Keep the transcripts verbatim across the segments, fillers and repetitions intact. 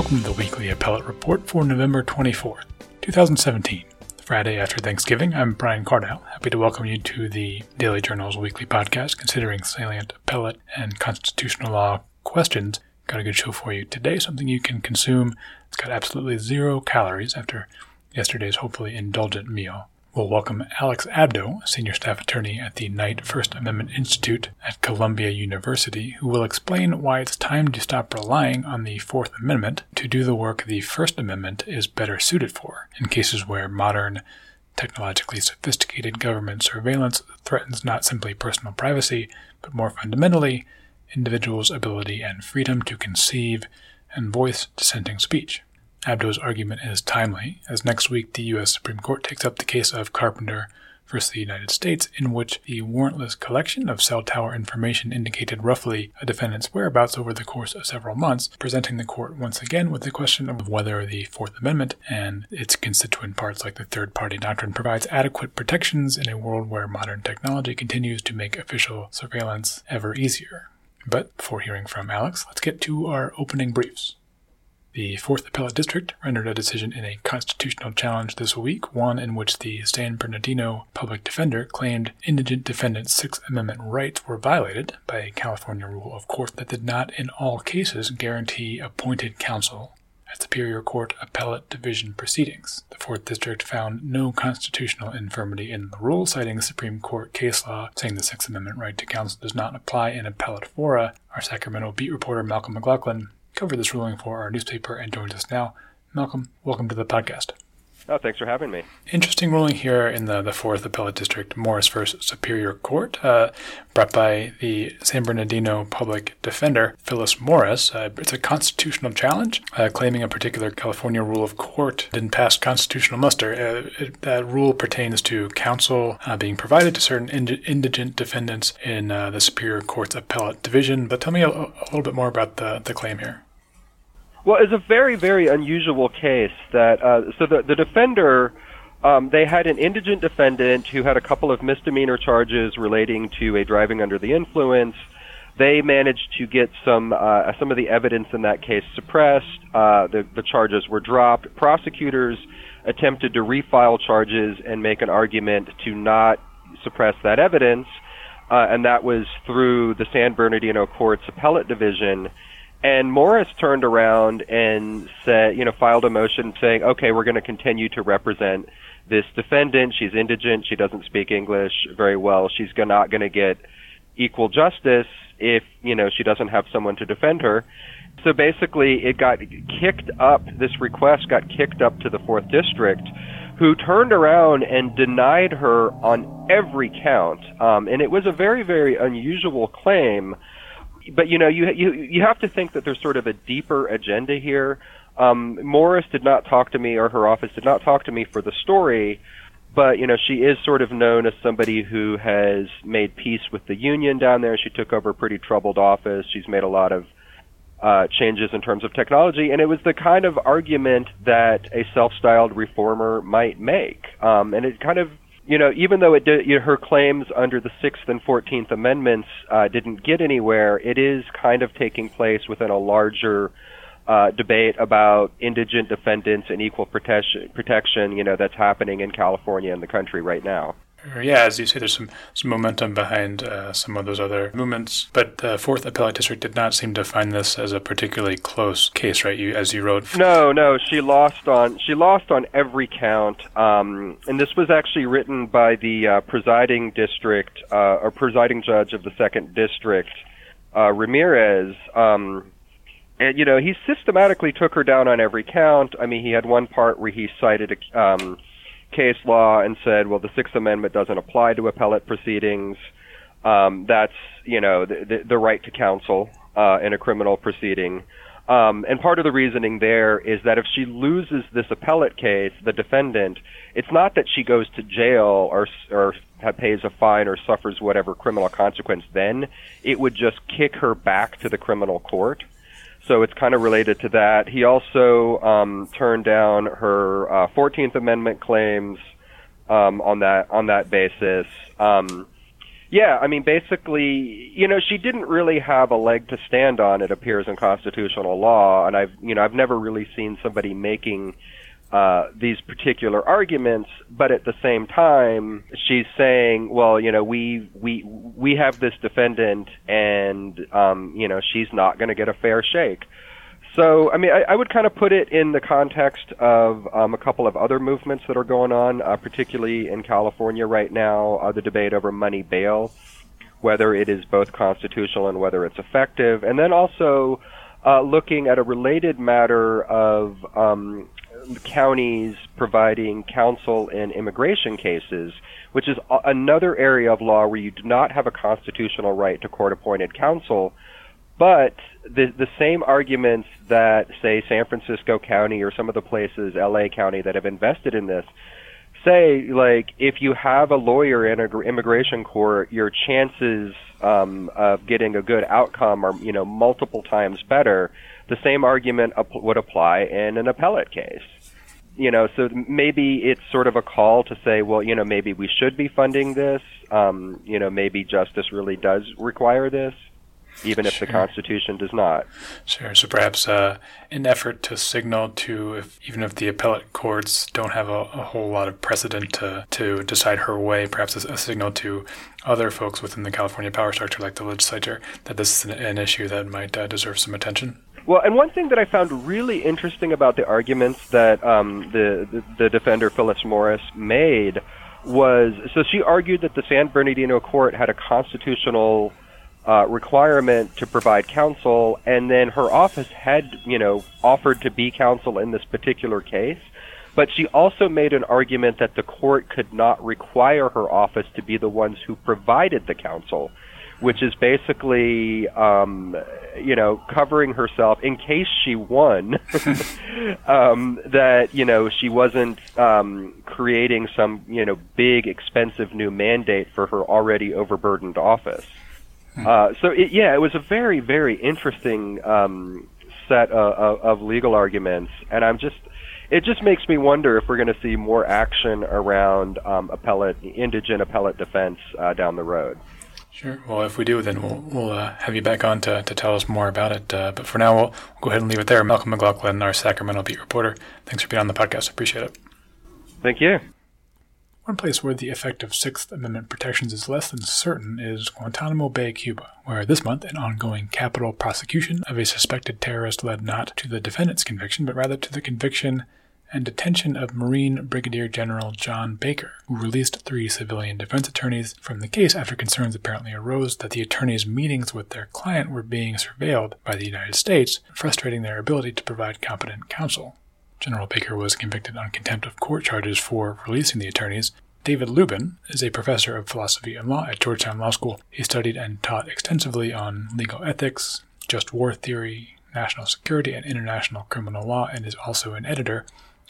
Welcome to the Weekly Appellate Report for November twenty-fourth, twenty seventeen. Friday after Thanksgiving, I'm Brian Cardell. Happy to welcome you to the Daily Journal's weekly podcast, Considering Salient Appellate and Constitutional Law Questions. Got a good show for you today, something you can consume. It's got absolutely zero calories after yesterday's hopefully indulgent meal. We'll welcome Alex Abdo, senior staff attorney at the Knight First Amendment Institute at Columbia University, who will explain why it's time to stop relying on the Fourth Amendment to do the work the First Amendment is better suited for, in cases where modern, technologically sophisticated government surveillance threatens not simply personal privacy, but more fundamentally, individuals' ability and freedom to conceive and voice dissenting speech. Abdo's argument is timely, as next week the U S Supreme Court takes up the case of Carpenter v. the United States, in which the warrantless collection of cell tower information indicated roughly a defendant's whereabouts over the course of several months, presenting the court once again with the question of whether the Fourth Amendment and its constituent parts, like the third-party doctrine, provides adequate protections in a world where modern technology continues to make official surveillance ever easier. But before hearing from Alex, let's get to our opening briefs. The Fourth Appellate District rendered a decision in a constitutional challenge this week, one in which the San Bernardino public defender claimed indigent defendants' Sixth Amendment rights were violated by a California rule of court that did not in all cases guarantee appointed counsel at Superior Court Appellate Division proceedings. The Fourth District found no constitutional infirmity in the rule, citing the Supreme Court case law saying the Sixth Amendment right to counsel does not apply in appellate fora. Our Sacramento beat reporter Malcolm McLaughlin covered this ruling for our newspaper and joins us now. Malcolm, welcome to the podcast. Oh, thanks for having me. Interesting ruling here in the, the Fourth Appellate District, Morris v. Superior Court, uh, brought by the San Bernardino public defender, Phyllis Morris. Uh, it's a constitutional challenge, uh, claiming a particular California rule of court didn't pass constitutional muster. Uh, it, that rule pertains to counsel uh, being provided to certain ind- indigent defendants in uh, the Superior Court's Appellate Division. But tell me a, a little bit more about the, the claim here. Well, it's a very, very unusual case that, uh, so the, the defender, um, they had an indigent defendant who had a couple of misdemeanor charges relating to a driving under the influence. They managed to get some, uh, some of the evidence in that case suppressed. Uh, the, the charges were dropped. Prosecutors attempted to refile charges and make an argument to not suppress that evidence, uh, and that was through the San Bernardino Court's Appellate Division. And Morris turned around and said, you know, filed a motion saying, okay, we're going to continue to represent this defendant. She's indigent. She doesn't speak English very well. She's not going to get equal justice if, you know, she doesn't have someone to defend her. So basically it got kicked up, this request got kicked up to the Fourth District, who turned around and denied her on every count. Um, and it was a very, very unusual claim. But, you know, you, you you have to think that there's sort of a deeper agenda here. Um, Morris did not talk to me, or her office did not talk to me for the story, but, you know, she is sort of known as somebody who has made peace with the union down there. She took over a pretty troubled office. She's made a lot of uh, changes in terms of technology, and it was the kind of argument that a self-styled reformer might make. Um, and it kind of, you know, even though it did, you know, her claims under the Sixth and Fourteenth Amendments uh, didn't get anywhere, it is kind of taking place within a larger uh, debate about indigent defendants and equal protection, protection, you know, that's happening in California and the country right now. Yeah, as you say, there's some, some momentum behind uh, some of those other movements, but the Fourth Appellate District did not seem to find this as a particularly close case, right? You, as you wrote. No, no, she lost on she lost on every count, um, and this was actually written by the uh, presiding district uh, or presiding judge of the Second District, uh, Ramirez. Um, and you know, he systematically took her down on every count. I mean, he had one part where he cited a. Um, case law and said, well, the Sixth Amendment doesn't apply to appellate proceedings. Um, that's, you know, the, the, the right to counsel uh, in a criminal proceeding. Um, and part of the reasoning there is that if she loses this appellate case, the defendant, it's not that she goes to jail or or pays a fine or suffers whatever criminal consequence then. It would just kick her back to the criminal court. So it's kind of related to that. He also um, turned down her uh, fourteenth Amendment claims um, on that on that basis. Um, Yeah, I mean, basically, you know, she didn't really have a leg to stand on, it appears, in constitutional law, and I've, you know, I've never really seen somebody making uh these particular arguments, but at the same time, she's saying, well, you know, we we we have this defendant, and um, you know, she's not going to get a fair shake. So, I mean, I, I would kind of put it in the context of um, a couple of other movements that are going on, uh, particularly in California right now, uh, the debate over money bail, whether it is both constitutional and whether it's effective, and then also uh, looking at a related matter of um, counties providing counsel in immigration cases, which is a- another area of law where you do not have a constitutional right to court-appointed counsel, but the the same arguments that, say, San Francisco County or some of the places, L A County, that have invested in this, say, like, if you have a lawyer in an immigration court, your chances um, of getting a good outcome are, you know, multiple times better. The same argument ap- would apply in an appellate case. You know, so maybe it's sort of a call to say, well, you know, maybe we should be funding this. Um, you know, maybe justice really does require this, even if sure. the Constitution does not. Sure. So perhaps uh, an effort to signal to, if, even if the appellate courts don't have a, a whole lot of precedent to, to decide her way, perhaps a, a signal to other folks within the California power structure, like the legislature, that this is an, an issue that might uh, deserve some attention. Well, and one thing that I found really interesting about the arguments that um, the, the, the defender Phyllis Morris made was, so she argued that the San Bernardino court had a constitutional Uh, requirement to provide counsel, and then her office had, you know, offered to be counsel in this particular case, but she also made an argument that the court could not require her office to be the ones who provided the counsel, which is basically, um, you know, covering herself in case she won, um, that, you know, she wasn't um, creating some, you know, big, expensive new mandate for her already overburdened office. Uh, so, it, yeah, it was a very, very interesting um, set of, of legal arguments, and I'm just, it just makes me wonder if we're going to see more action around um, appellate, indigent appellate defense uh, down the road. Sure. Well, if we do, then we'll, we'll uh, have you back on to, to tell us more about it. Uh, but for now, we'll go ahead and leave it there. Malcolm McLaughlin, our Sacramento Beat reporter, thanks for being on the podcast. I appreciate it. Thank you. One place where the effect of Sixth Amendment protections is less than certain is Guantanamo Bay, Cuba, where this month an ongoing capital prosecution of a suspected terrorist led not to the defendant's conviction, but rather to the conviction and detention of Marine Brigadier General John Baker, who released three civilian defense attorneys from the case after concerns apparently arose that the attorneys' meetings with their client were being surveilled by the United States, frustrating their ability to provide competent counsel. General Baker was convicted on contempt of court charges for releasing the attorneys. David Luban is a professor of philosophy and law at Georgetown Law School. He studied and taught extensively on legal ethics, just war theory, national security, and international criminal law, and is also an editor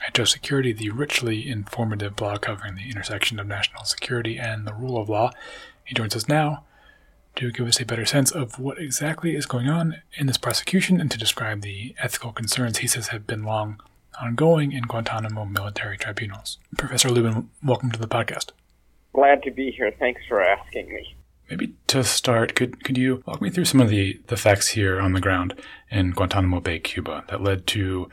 at Just Security, the richly informative blog covering the intersection of national security and the rule of law. He joins us now to give us a better sense of what exactly is going on in this prosecution and to describe the ethical concerns he says have been long ongoing in Guantanamo military tribunals. Professor Luban, welcome to the podcast. Glad to be here. Thanks for asking me. Maybe to start, could could you walk me through some of the, the facts here on the ground in Guantanamo Bay, Cuba, that led to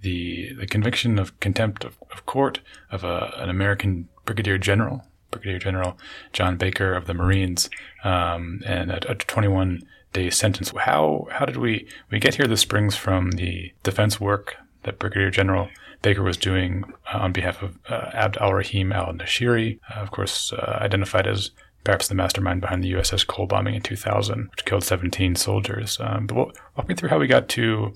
the the conviction of contempt of, of court of a, an American brigadier general, Brigadier General John Baker of the Marines, um, and a, a twenty-one-day sentence. How how did we, we get here? This springs from the defense work that Brigadier General Baker was doing uh, on behalf of uh, Abd al-Rahim al-Nashiri, uh, of course uh, identified as perhaps the mastermind behind the U S S Cole bombing in two thousand, which killed seventeen soldiers. Um, but we'll, walk me through how we got to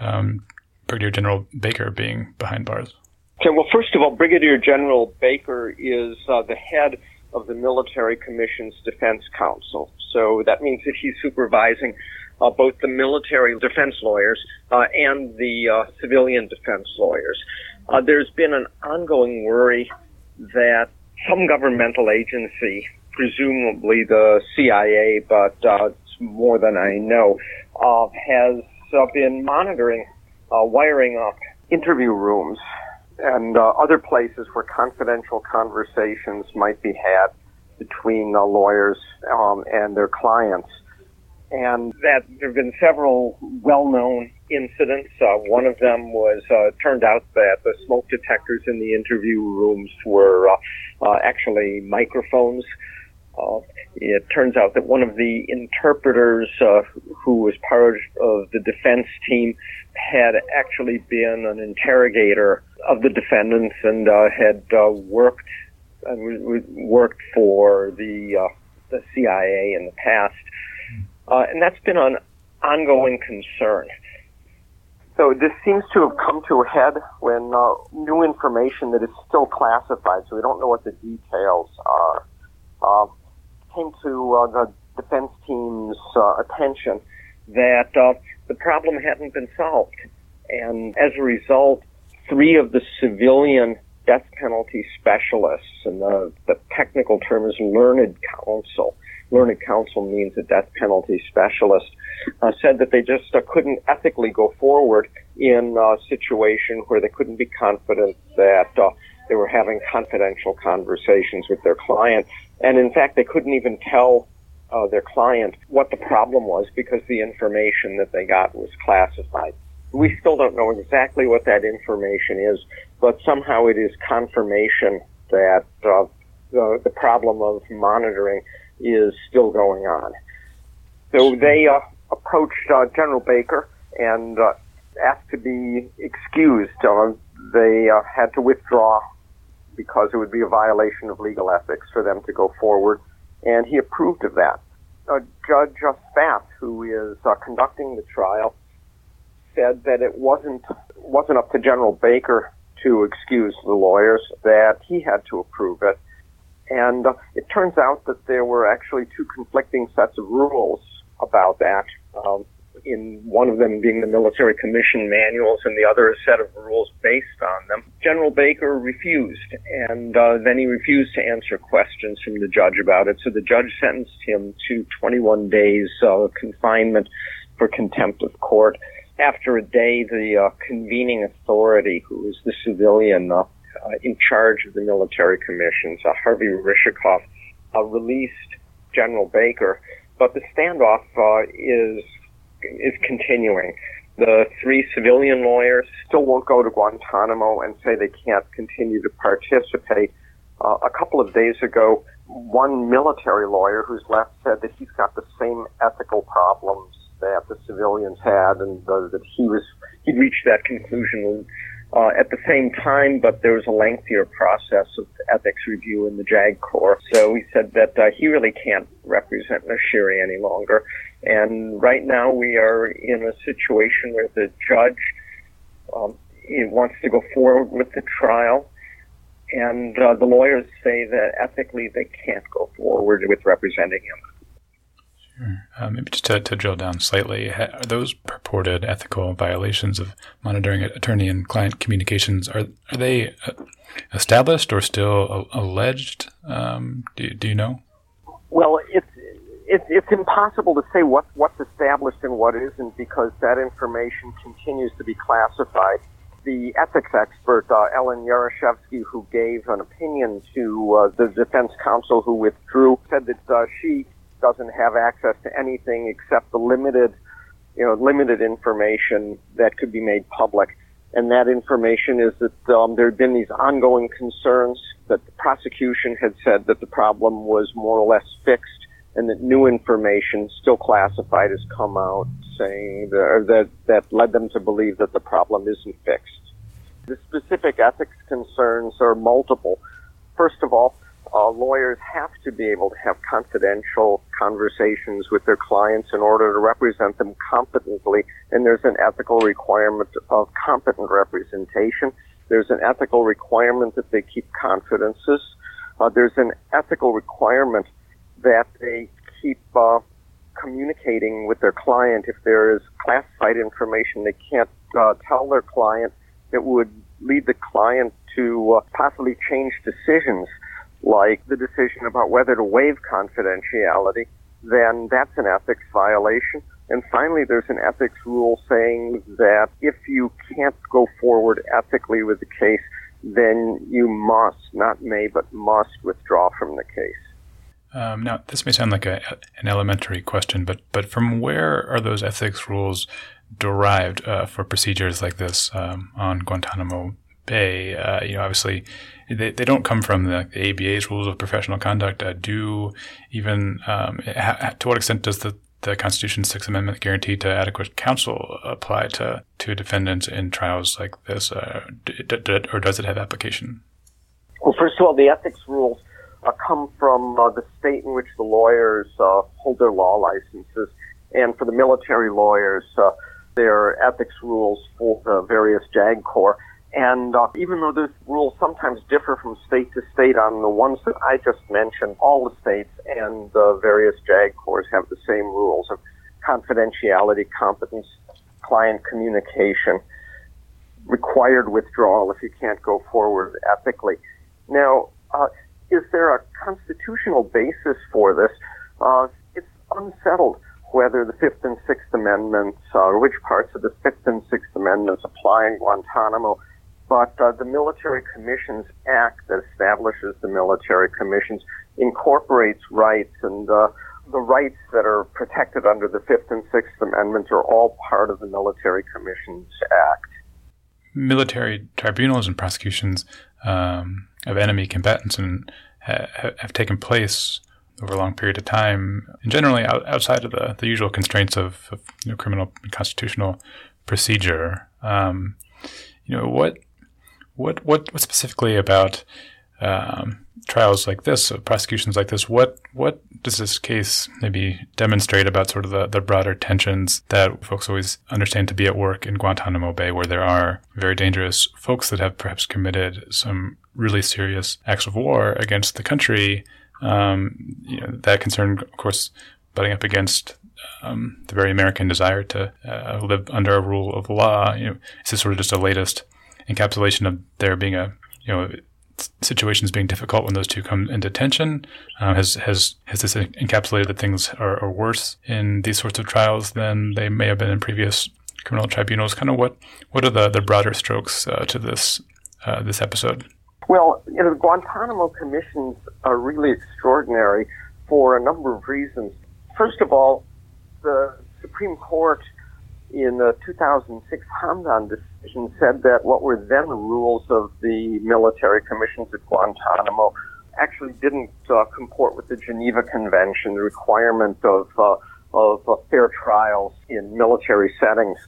um, Brigadier General Baker being behind bars. Okay, well, first of all, Brigadier General Baker is uh, the head of the Military Commissions Defense Council. So that means that he's supervising Uh, both the military defense lawyers uh, and the uh, civilian defense lawyers. Uh, there's been an ongoing worry that some governmental agency, presumably the C I A, but uh, it's more than I know, uh, has uh, been monitoring, uh, wiring up interview rooms and uh, other places where confidential conversations might be had between uh, lawyers um, and their clients. And that there have been several well-known incidents. Uh, one of them was, uh, it turned out that the smoke detectors in the interview rooms were uh, uh, actually microphones. Uh, it turns out that one of the interpreters uh, who was part of the defense team had actually been an interrogator of the defendants and uh, had uh, worked and worked for the, uh, the C I A in the past. Uh, and that's been an ongoing concern. So this seems to have come to a head when uh, new information that is still classified, so we don't know what the details are, uh, came to uh, the defense team's uh, attention that uh, the problem hadn't been solved. And as a result, three of the civilian death penalty specialists, and the, the technical term is learned counsel, learned counsel means a death penalty specialist, uh, said that they just uh, couldn't ethically go forward in a situation where they couldn't be confident that uh, they were having confidential conversations with their client. And in fact, they couldn't even tell uh, their client what the problem was because the information that they got was classified. We still don't know exactly what that information is, but somehow it is confirmation that uh, the, the problem of monitoring is still going on. So they uh, approached uh, General Baker and uh, asked to be excused. Uh, they uh, had to withdraw because it would be a violation of legal ethics for them to go forward, and he approved of that. Uh, Judge Spath, who is uh, conducting the trial, said that it wasn't wasn't up to General Baker to excuse the lawyers, that he had to approve it. And uh, it turns out that there were actually two conflicting sets of rules about that, um, in one of them being the Military Commission manuals and the other a set of rules based on them. General Baker refused, and uh, then he refused to answer questions from the judge about it. So the judge sentenced him to twenty-one days uh, confinement for contempt of court. After a day, the uh, convening authority, who is the civilian uh, Uh, in charge of the military commissions, uh, Harvey Rishikoff, uh, released General Baker, but the standoff uh, is is continuing. The three civilian lawyers still won't go to Guantanamo and say they can't continue to participate. Uh, a couple of days ago, one military lawyer who's left said that he's got the same ethical problems that the civilians had, and uh, that he was he reached that conclusion Uh, at the same time, but there was a lengthier process of ethics review in the JAG Corps. So he said that uh, he really can't represent Nashiri any longer. And right now we are in a situation where the judge um, he wants to go forward with the trial, and uh, the lawyers say that ethically they can't go forward with representing him. Sure. Uh, maybe just to, to drill down slightly, are those purported ethical violations of monitoring attorney and client communications, are are they established or still alleged? Um, do, do you know? Well, it's it's, it's impossible to say what, what's established and what isn't because that information continues to be classified. The ethics expert, uh, Ellen Yaroshevsky, who gave an opinion to uh, the defense counsel who withdrew, said that uh, she doesn't have access to anything except the limited you know, limited information that could be made public. And that information is that um, there had been these ongoing concerns that the prosecution had said that the problem was more or less fixed and that new information, still classified, has come out saying that, or that, that led them to believe that the problem isn't fixed. The specific ethics concerns are multiple. First of all, Uh, lawyers have to be able to have confidential conversations with their clients in order to represent them competently, and there's an ethical requirement of competent representation. There's an ethical requirement that they keep confidences. Uh, there's an ethical requirement that they keep uh, communicating with their client. If there is classified information they can't uh, tell their client, it would lead the client to uh, possibly change decisions, like the decision about whether to waive confidentiality, then that's an ethics violation. And finally, there's an ethics rule saying that if you can't go forward ethically with the case, then you must, not may, but must withdraw from the case. Um, now, this may sound like a, an elementary question, but but from where are those ethics rules derived uh, for procedures like this um, on Guantanamo Bay? Uh, you know, obviously, they, they don't come from the, the A B A's rules of professional conduct. Uh, do even um, ha, to what extent does the the Constitution's Sixth Amendment guarantee to adequate counsel apply to, to defendants in trials like this, uh, d- d- or does it have application? Well, first of all, the ethics rules uh, come from uh, the state in which the lawyers uh, hold their law licenses, and for the military lawyers, uh, there are ethics rules for the various JAG Corps. And uh, even though those rules sometimes differ from state to state, on the ones that I just mentioned, all the states and the uh, various JAG Corps have the same rules of confidentiality, competence, client communication, required withdrawal if you can't go forward ethically. Now, uh, is there a constitutional basis for this? Uh, it's unsettled whether the Fifth and Sixth Amendments, uh, or which parts of the Fifth and Sixth Amendments apply in Guantanamo. But uh, the Military Commissions Act that establishes the military commissions incorporates rights, and uh, the rights that are protected under the Fifth and Sixth Amendments are all part of the Military Commissions Act. Military tribunals and prosecutions um, of enemy combatants and ha- have taken place over a long period of time, and generally out- outside of the, the usual constraints of, of you know, criminal and constitutional procedure. Um, you know, what... What, what what specifically about um, trials like this, prosecutions like this, what what does this case maybe demonstrate about sort of the, the broader tensions that folks always understand to be at work in Guantanamo Bay, where there are very dangerous folks that have perhaps committed some really serious acts of war against the country? Um, you know, that concern, of course, butting up against um, the very American desire to uh, live under a rule of law. You know, is this sort of just the latest encapsulation of there being a, you know, situations being difficult when those two come into tension? Uh, has has has this encapsulated that things are, are worse in these sorts of trials than they may have been in previous criminal tribunals? Kind of what what are the, the broader strokes uh, to this uh, this episode? Well, you know, the Guantanamo commissions are really extraordinary for a number of reasons. First of all, the Supreme Court in the two thousand six Hamdan decision said that what were then the rules of the military commissions at Guantanamo actually didn't uh, comport with the Geneva Convention, the requirement of uh, of uh, fair trials in military settings.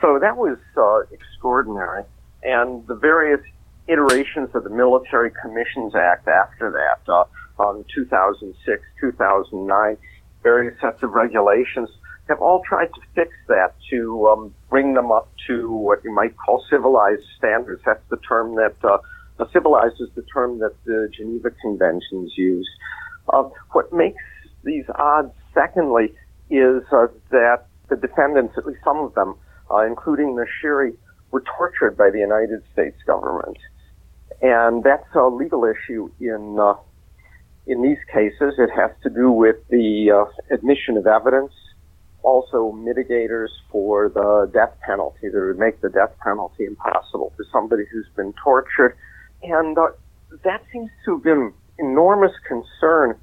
So that was uh, extraordinary. And the various iterations of the Military Commissions Act after that, uh, um, two thousand six, two thousand nine, various sets of regulations, have all tried to fix that, to um, bring them up to what you might call civilized standards. That's the term that, uh, the civilized is the term that the Geneva Conventions use. Uh, what makes these odds, secondly, is uh, that the defendants, at least some of them, uh, including Nashiri, were tortured by the United States government. And that's a legal issue in uh, in these cases. It has to do with the uh, admission of evidence, also mitigators for the death penalty that would make the death penalty impossible for somebody who's been tortured. And uh, that seems to have been enormous concern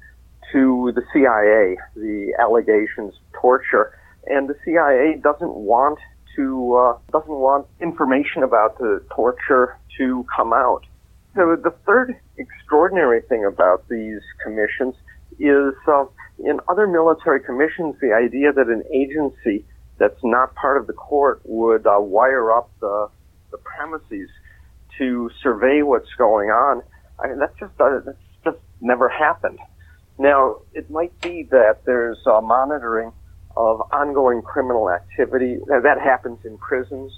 to the C I A, the allegations of torture. And the C I A doesn't want to, uh, doesn't want information about the torture to come out. So the third extraordinary thing about these commissions is uh, in other military commissions, the idea that an agency that's not part of the court would uh, wire up the, the premises to survey what's going on, I mean, that's just uh, that's just never happened. Now, it might be that there's uh, monitoring of ongoing criminal activity. Now, that happens in prisons.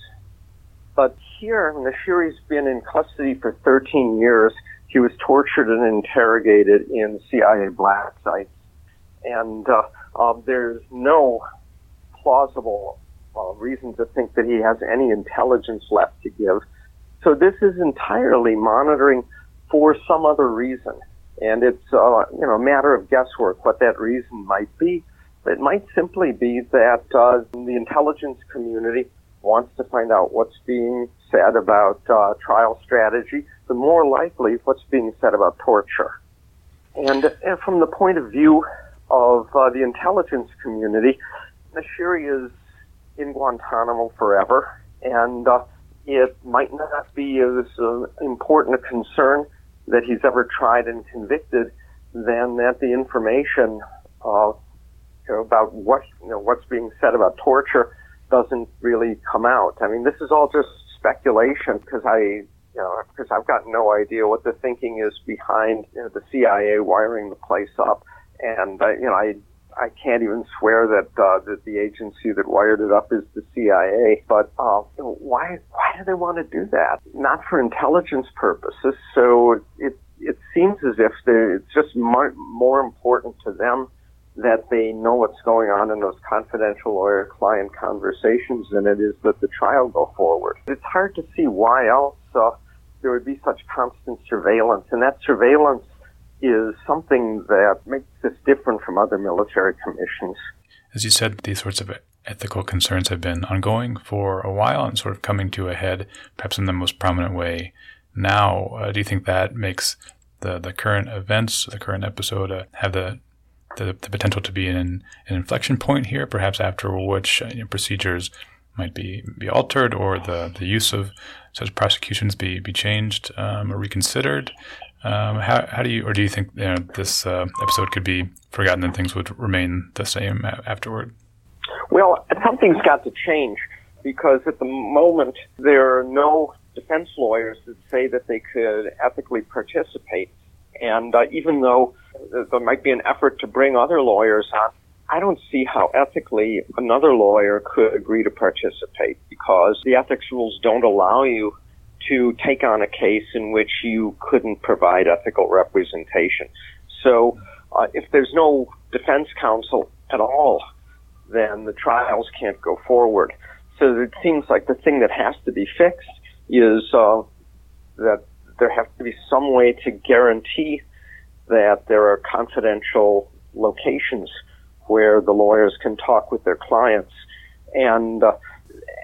But here, Nashiri's been in custody for thirteen years. He was tortured and interrogated in C I A black sites. And uh, uh, there's no plausible uh, reason to think that he has any intelligence left to give. So this is entirely monitoring for some other reason. And it's uh, you know, a matter of guesswork what that reason might be. It might simply be that uh, the intelligence community wants to find out what's being said about uh, trial strategy, the more likely what's being said about torture. And, and from the point of view of uh, the intelligence community, Nashiri is in Guantanamo forever, and uh, it might not be as uh, important a concern that he's ever tried and convicted than that the information uh, you know, about what you know what's being said about torture doesn't really come out. I mean, this is all just speculation because I, you know, because I've got no idea what the thinking is behind you know, the C I A wiring the place up, and uh, you know I. I can't even swear that uh, that the agency that wired it up is the C I A. But uh, why why do they want to do that? Not for intelligence purposes. So it it seems as if it's just more, more important to them that they know what's going on in those confidential lawyer-client conversations than it is that the trial go forward. It's hard to see why else uh, there would be such constant surveillance, and that surveillance is something that makes this different from other military commissions. As you said, these sorts of ethical concerns have been ongoing for a while and sort of coming to a head, perhaps in the most prominent way now. Uh, do you think that makes the, the current events, the current episode, uh, have the, the the potential to be an, an inflection point here, perhaps after which uh, you know, procedures might be, be altered or the, the use of such prosecutions be, be changed um, or reconsidered? Um, how, how do you, or do you think you know, this uh, episode could be forgotten and things would remain the same afterward? Well, something's got to change because at the moment there are no defense lawyers that say that they could ethically participate. And uh, even though there might be an effort to bring other lawyers on, I don't see how ethically another lawyer could agree to participate because the ethics rules don't allow you to take on a case in which you couldn't provide ethical representation. So uh, if there's no defense counsel at all, then the trials can't go forward. So it seems like the thing that has to be fixed is uh, that there has to be some way to guarantee that there are confidential locations where the lawyers can talk with their clients. And uh,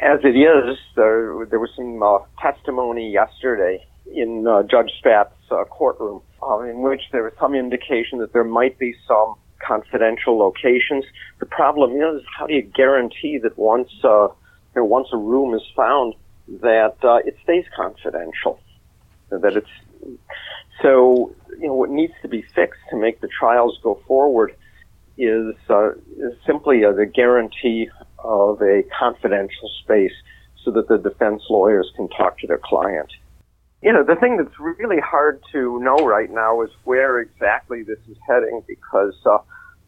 as it is, there, there was some uh, testimony yesterday in uh, Judge Spath's uh, courtroom uh, in which there was some indication that there might be some confidential locations. The problem is, how do you guarantee that once uh, you know, once a room is found that uh, it stays confidential? That it's so you know what needs to be fixed to make the trials go forward is uh, is simply uh, the guarantee of a confidential space so that the defense lawyers can talk to their client. You know, the thing that's really hard to know right now is where exactly this is heading because, uh,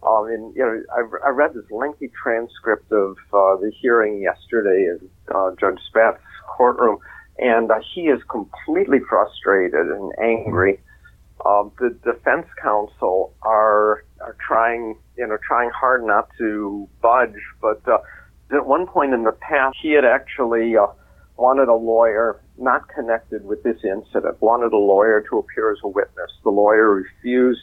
um, in, you know, I, I read this lengthy transcript of uh, the hearing yesterday in uh, Judge Spath's courtroom, and uh, he is completely frustrated and angry. Uh, the defense counsel are are trying, you know, trying hard not to budge, but uh, at one point in the past, he had actually uh, wanted a lawyer not connected with this incident, wanted a lawyer to appear as a witness. The lawyer refused,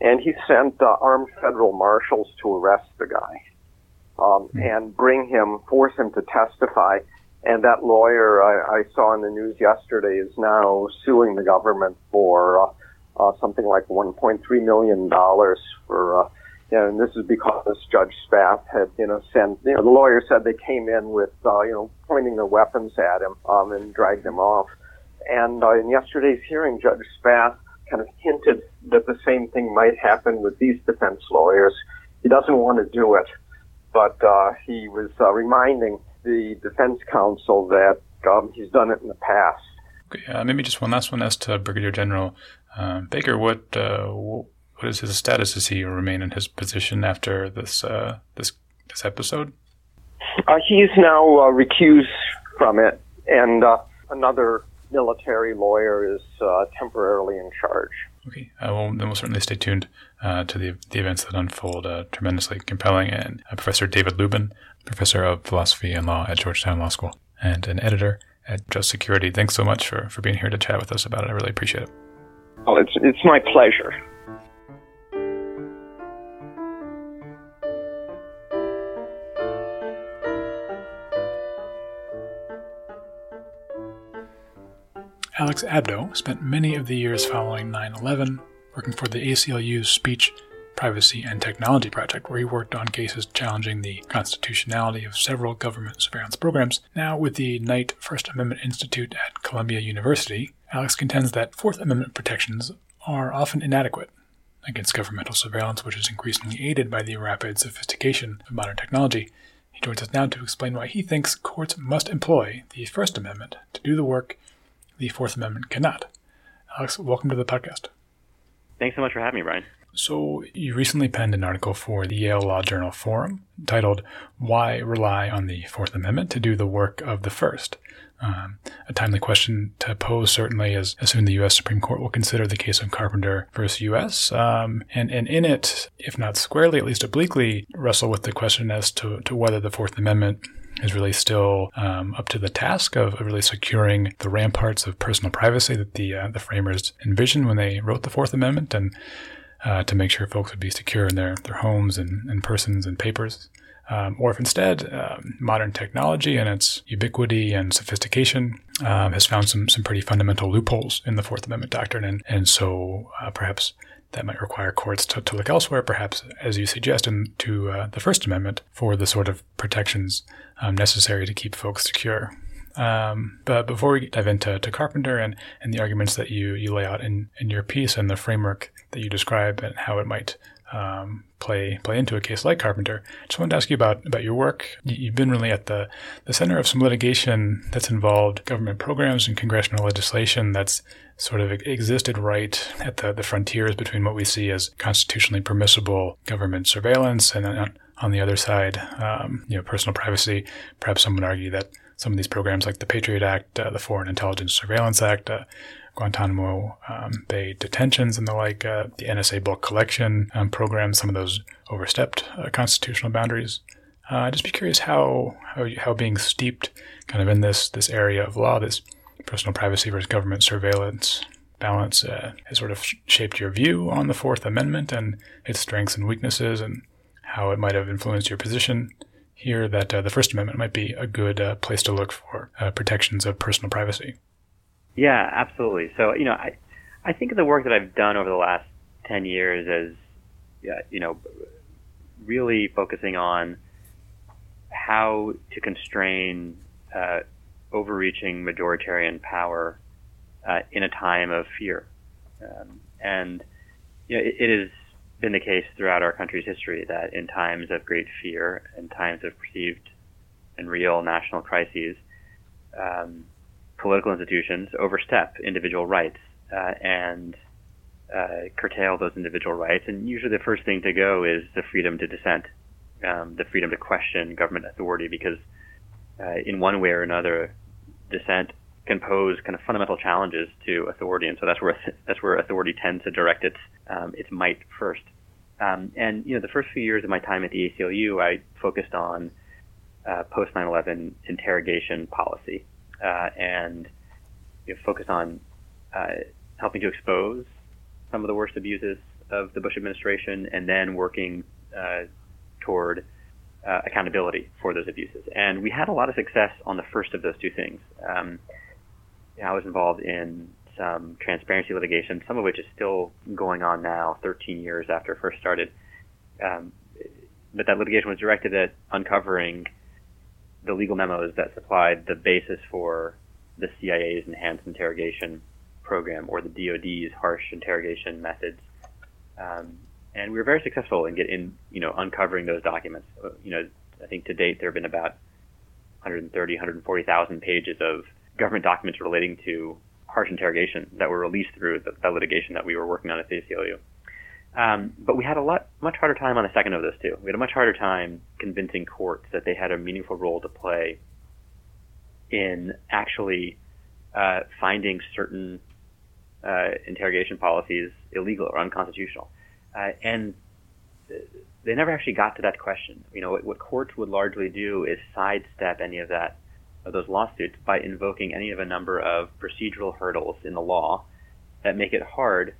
and he sent uh, armed federal marshals to arrest the guy um, and bring him, force him to testify. And that lawyer I, I saw in the news yesterday is now suing the government for uh, uh, something like one point three million dollars for... Uh, You know, and this is because Judge Spath had, you know, sent, you know, the lawyer said they came in with, uh, you know, pointing their weapons at him um, and dragged him off. And uh, in yesterday's hearing, Judge Spath kind of hinted that the same thing might happen with these defense lawyers. He doesn't want to do it, but uh, he was uh, reminding the defense counsel that um, he's done it in the past. Okay, uh, maybe just one last one as to Brigadier General uh, Baker. What... Uh, what What is his status? Does he remain in his position after this uh, this this episode? Uh, he's now uh, recused from it, and uh, another military lawyer is uh, temporarily in charge. Okay, uh, well, then we'll certainly stay tuned uh, to the the events that unfold. Uh, tremendously compelling. And uh, Professor David Luban, professor of philosophy and law at Georgetown Law School, and an editor at Just Security. Thanks so much for, for being here to chat with us about it. I really appreciate it. Well, it's it's my pleasure. Alex Abdo spent many of the years following nine eleven, working for the A C L U's Speech, Privacy, and Technology Project, where he worked on cases challenging the constitutionality of several government surveillance programs. Now with the Knight First Amendment Institute at Columbia University, Alex contends that Fourth Amendment protections are often inadequate against governmental surveillance, which is increasingly aided by the rapid sophistication of modern technology. He joins us now to explain why he thinks courts must employ the First Amendment to do the work the Fourth Amendment cannot. Alex, welcome to the podcast. Thanks so much for having me, Brian. So you recently penned an article for the Yale Law Journal Forum titled, "Why Rely on the Fourth Amendment to Do the Work of the First?" Um, a timely question to pose, certainly, as, as soon the U S Supreme Court will consider the case of Carpenter versus U S Um, and, and in it, if not squarely, at least obliquely, wrestle with the question as to, to whether the Fourth Amendment is really still um, up to the task of really securing the ramparts of personal privacy that the, uh, the framers envisioned when they wrote the Fourth Amendment, and uh, to make sure folks would be secure in their, their homes and, and persons and papers. Um, or if instead um, modern technology and its ubiquity and sophistication um, has found some some pretty fundamental loopholes in the Fourth Amendment doctrine. And, and so uh, perhaps that might require courts to, to look elsewhere, perhaps, as you suggest, in, to uh, the First Amendment for the sort of protections um, necessary to keep folks secure. Um, but before we dive into to Carpenter and, and the arguments that you, you lay out in, in your piece and the framework that you describe and how it might Um, play play into a case like Carpenter, I just wanted to ask you about, about your work. You've been really at the, the center of some litigation that's involved government programs and congressional legislation that's sort of existed right at the, the frontiers between what we see as constitutionally permissible government surveillance and on, on the other side, um, you know, personal privacy. Perhaps some would argue that some of these programs like the Patriot Act, uh, the Foreign Intelligence Surveillance Act, uh, Guantanamo um, Bay detentions and the like, uh, the N S A bulk collection um, program, some of those overstepped uh, constitutional boundaries. Uh, just be curious how, how how being steeped kind of in this this area of law, this personal privacy versus government surveillance balance, uh, has sort of shaped your view on the Fourth Amendment and its strengths and weaknesses, and how it might have influenced your position here that uh, the First Amendment might be a good uh, place to look for uh, protections of personal privacy. Yeah, absolutely. So, you know, I, I think of the work that I've done over the last ten years as, yeah, you know, really focusing on how to constrain uh, overreaching majoritarian power uh, in a time of fear. Um, and, you know, it, it has been the case throughout our country's history that in times of great fear and times of perceived and real national crises, um, political institutions overstep individual rights uh, and uh, curtail those individual rights. And usually the first thing to go is the freedom to dissent, um, the freedom to question government authority, because uh, in one way or another, dissent can pose kind of fundamental challenges to authority. And so that's where that's where authority tends to direct its, um, its might first. Um, and, you know, the first few years of my time at the A C L U, I focused on uh, post nine eleven interrogation policy. Uh, and you know, focus on uh, helping to expose some of the worst abuses of the Bush administration, and then working uh, toward uh, accountability for those abuses. And we had a lot of success on the first of those two things. Um, I was involved in some transparency litigation, some of which is still going on now, thirteen years after it first started. Um, but that litigation was directed at uncovering the legal memos that supplied the basis for the C I A's enhanced interrogation program or the D O D's harsh interrogation methods. Um, and we were very successful in getting, you know, uncovering those documents. You know, I think to date there have been about one hundred thirty, one hundred forty thousand pages of government documents relating to harsh interrogation that were released through the, the litigation that we were working on at the A C L U. Um, but we had a lot, much harder time on the second of those two. We had a much harder time convincing courts that they had a meaningful role to play in actually uh, finding certain uh, interrogation policies illegal or unconstitutional. Uh, and they never actually got to that question. You know, what, what courts would largely do is sidestep any of that, of those lawsuits by invoking any of a number of procedural hurdles in the law that make it hard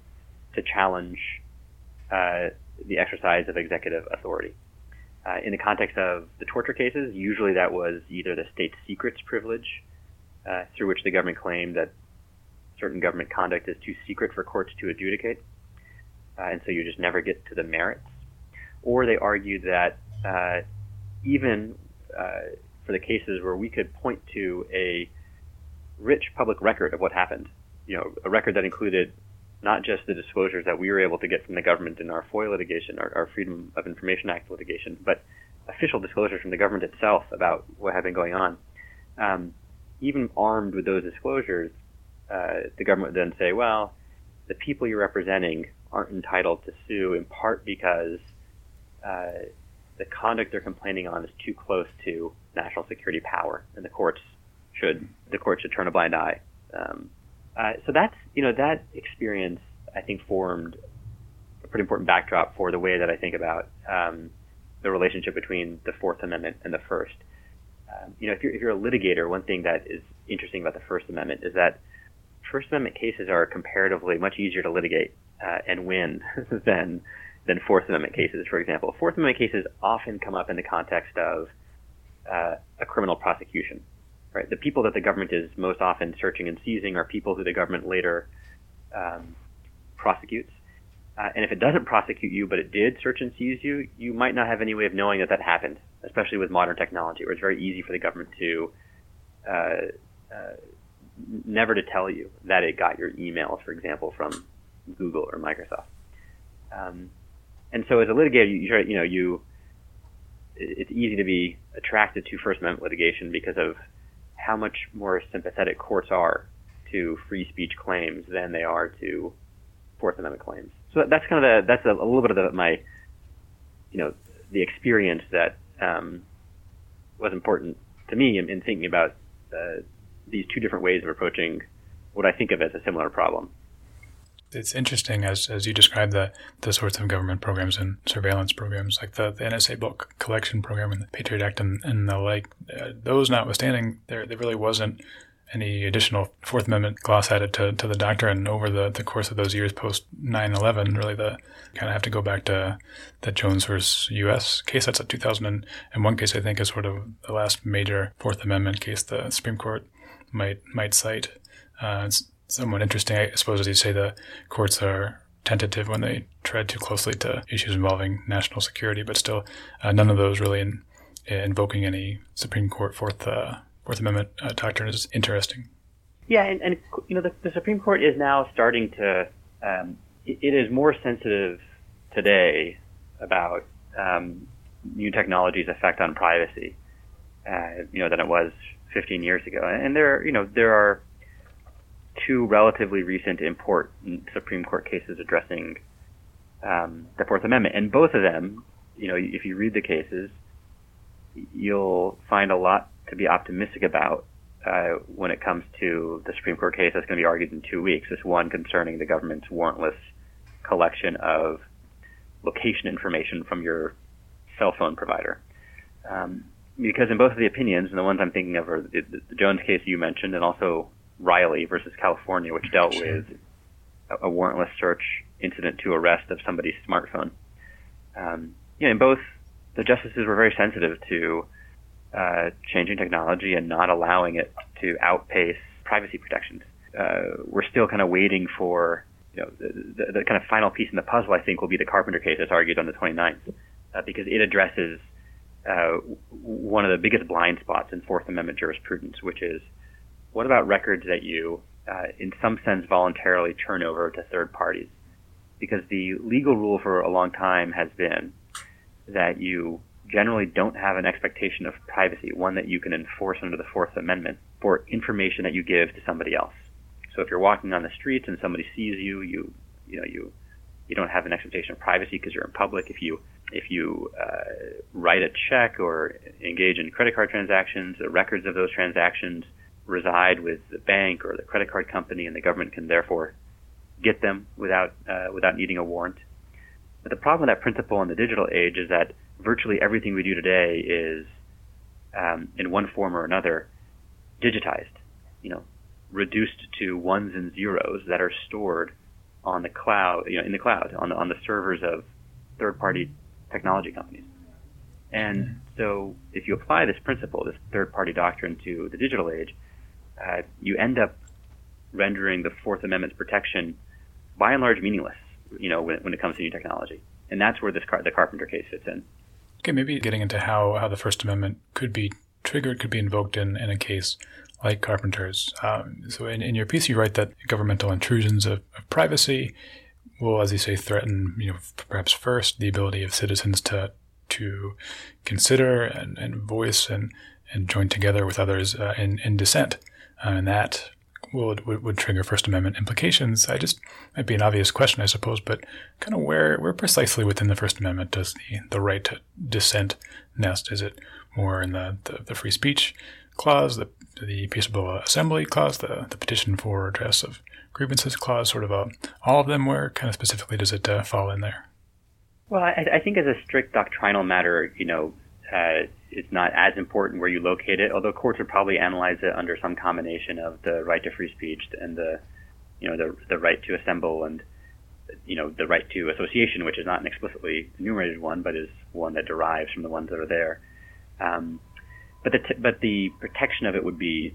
to challenge Uh, the exercise of executive authority. Uh, in the context of the torture cases, usually that was either the state secrets privilege, uh, through which the government claimed that certain government conduct is too secret for courts to adjudicate, uh, and so you just never get to the merits. Or they argued that uh, even uh, for the cases where we could point to a rich public record of what happened, you know, a record that included not just the disclosures that we were able to get from the government in our FOIA litigation, our, our Freedom of Information Act litigation, but official disclosures from the government itself about what had been going on. Um, even armed with those disclosures, uh, the government would then say, well, the people you're representing aren't entitled to sue in part because uh, the conduct they're complaining on is too close to national security power, and the courts should the courts should turn a blind eye. Um, Uh, so that's, you know, that experience, I think, formed a pretty important backdrop for the way that I think about um, the relationship between the Fourth Amendment and the First. Um, you know, if you're, if you're a litigator, one thing that is interesting about the First Amendment is that First Amendment cases are comparatively much easier to litigate uh, and win than than Fourth Amendment cases, for example. Fourth Amendment cases often come up in the context of uh, a criminal prosecution. Right. The people that the government is most often searching and seizing are people who the government later um, prosecutes. Uh, and if it doesn't prosecute you, but it did search and seize you, you might not have any way of knowing that that happened, especially with modern technology, where it's very easy for the government to uh, uh, never to tell you that it got your emails, for example, from Google or Microsoft. Um, and so as a litigator, you, you know, you it's easy to be attracted to First Amendment litigation because of how much more sympathetic courts are to free speech claims than they are to Fourth Amendment claims. So that's kind of the, that's a, a little bit of the, my, you know, the experience that um, was important to me in, in thinking about uh, these two different ways of approaching what I think of as a similar problem. It's interesting as as you describe the the sorts of government programs and surveillance programs, like the, the N S A book collection program and the Patriot Act and, and the like. Uh, those notwithstanding, there there really wasn't any additional Fourth Amendment gloss added to, to the doctrine over the, the course of those years post nine eleven. Really, the kind of have to go back to the Jones versus U S case. That's a two thousand one case, I think, is sort of the last major Fourth Amendment case the Supreme Court might might cite. Uh, it's, Somewhat interesting, I suppose, as you say, the courts are tentative when they tread too closely to issues involving national security, but still uh, none of those really in, in invoking any Supreme Court Fourth, uh, Fourth Amendment uh, doctrine is interesting. Yeah, and, and you know, the, the Supreme Court is now starting to, um, it, it is more sensitive today about um, new technology's effect on privacy, uh, you know, than it was fifteen years ago. And there, you know, there are two relatively recent important Supreme Court cases addressing um, the Fourth Amendment. And both of them, you know, if you read the cases, you'll find a lot to be optimistic about uh, when it comes to the Supreme Court case that's going to be argued in two weeks. This one concerning the government's warrantless collection of location information from your cell phone provider. Um, because in both of the opinions, and the ones I'm thinking of are the, the Jones case you mentioned, and also Riley versus California, which dealt sure. with a warrantless search incident to arrest of somebody's smartphone. Um, you know, and both the justices were very sensitive to uh, changing technology and not allowing it to outpace privacy protections. Uh, we're still kind of waiting for, you know, the, the, the kind of final piece in the puzzle, I think, will be the Carpenter case that's argued on the twenty-ninth, uh, because it addresses uh, one of the biggest blind spots in Fourth Amendment jurisprudence, which is, what about records that you, uh, in some sense, voluntarily turn over to third parties? Because the legal rule for a long time has been that you generally don't have an expectation of privacy, one that you can enforce under the Fourth Amendment, for information that you give to somebody else. So if you're walking on the streets and somebody sees you, you you know you you don't have an expectation of privacy because you're in public. If you if you uh, write a check or engage in credit card transactions, the records of those transactions reside with the bank or the credit card company, and the government can therefore get them without uh, without needing a warrant. But the problem with that principle in the digital age is that virtually everything we do today is, um, in one form or another, digitized, you know, reduced to ones and zeros that are stored on the cloud, you know, in the cloud, on the, on the servers of third-party technology companies. And so, if you apply this principle, this third-party doctrine, to the digital age, Uh, you end up rendering the Fourth Amendment's protection, by and large, meaningless. you know, when, when it comes to new technology. And that's where this car, the Carpenter case fits in. Okay, maybe getting into how, how the First Amendment could be triggered, could be invoked in, in a case like Carpenter's. Um, so in, in your piece, you write that governmental intrusions of, of privacy will, as you say, threaten, you know, perhaps first the ability of citizens to to consider and, and voice and, and join together with others uh, in, in dissent. Uh, and that will, would, would trigger First Amendment implications. I just, might be an obvious question, I suppose, but kind of where, where precisely within the First Amendment does the, the right to dissent nest? Is it more in the, the, the free speech clause, the, the peaceable assembly clause, the, the petition for redress of grievances clause, sort of a, all of them? Where kind of specifically does it uh, fall in there? Well, I, I think as a strict doctrinal matter, you know, uh, it's not as important where you locate it, although courts would probably analyze it under some combination of the right to free speech and the, you know, the the right to assemble and, you know, the right to association, which is not an explicitly enumerated one, but is one that derives from the ones that are there. Um, but the t- but the protection of it would be,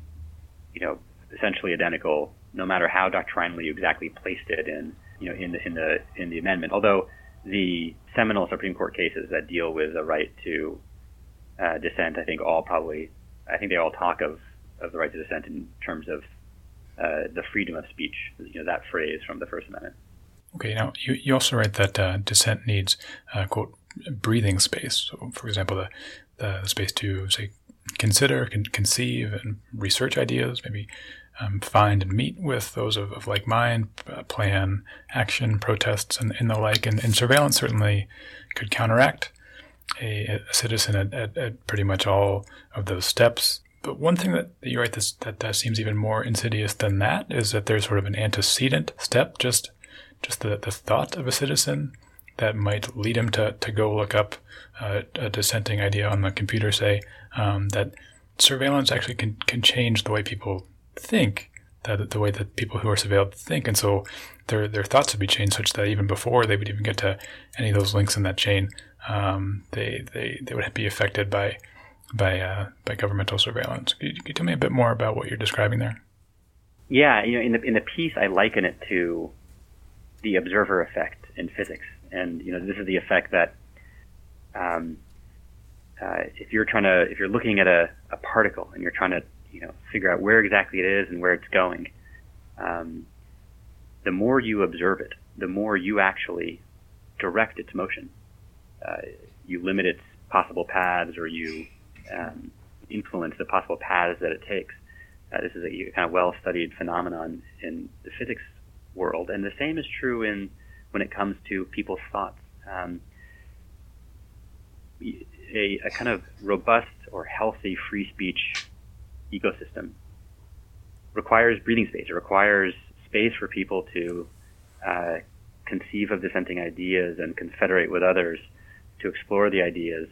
you know, essentially identical, no matter how doctrinally you exactly placed it in, you know, in the in the in the amendment. Although the seminal Supreme Court cases that deal with the right to uh, dissent, I think all probably, I think they all talk of, of the right to dissent in terms of uh, the freedom of speech, you know, that phrase from the First Amendment. Okay, now you, you also write that uh, dissent needs, uh, quote, breathing space. So, for example, the, the space to, say, consider, con- conceive, and research ideas, maybe um, find and meet with those of, of like mind, uh, plan, action, protests, and, and the like. And, and surveillance certainly could counteract a, a citizen at, at, at pretty much all of those steps. But one thing that you write this, that, that seems even more insidious than that is that there's sort of an antecedent step, just just the, the thought of a citizen that might lead him to, to go look up uh, a dissenting idea on the computer, say, um, that surveillance actually can, can change the way people think, that the way that people who are surveilled think. And so their their thoughts would be changed such that even before they would even get to any of those links in that chain, um, they, they, they would be affected by by uh, by governmental surveillance. Could you, could you tell me a bit more about what you're describing there? Yeah, you know, in the in the piece, I liken it to the observer effect in physics. And, you know, this is the effect that um, uh, if you're trying to, if you're looking at a, a particle and you're trying to, you know, figure out where exactly it is and where it's going, um, the more you observe it, the more you actually direct its motion. Uh, you limit its possible paths, or you um, influence the possible paths that it takes. Uh, this is a kind of well-studied phenomenon in the physics world. And the same is true in when it comes to people's thoughts. Um, a, a kind of robust or healthy free speech ecosystem requires breathing space. It requires space for people to uh, conceive of dissenting ideas and confederate with others to explore the ideas.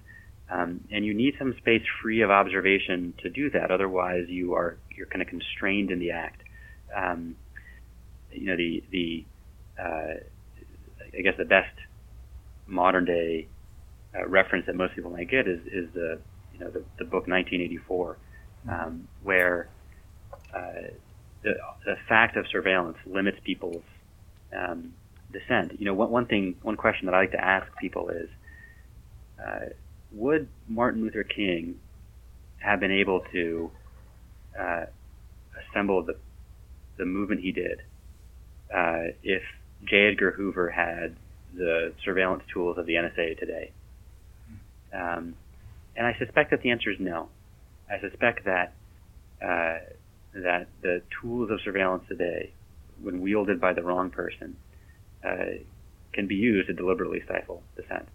Um, and you need some space free of observation to do that. Otherwise, you are you're kind of constrained in the act. Um, you know, the the uh, I guess the best modern day uh, reference that most people might get is, is the you know the, the book nineteen eighty-four, um, where uh, the, the fact of surveillance limits people's um, dissent. You know, one, one thing, one question that I like to ask people is, uh, would Martin Luther King have been able to uh, assemble the the movement he did uh, if J. Edgar Hoover had the surveillance tools of the N S A today? Um, and I suspect that the answer is no. I suspect that uh, that the tools of surveillance today, when wielded by the wrong person, uh, can be used to deliberately stifle dissent.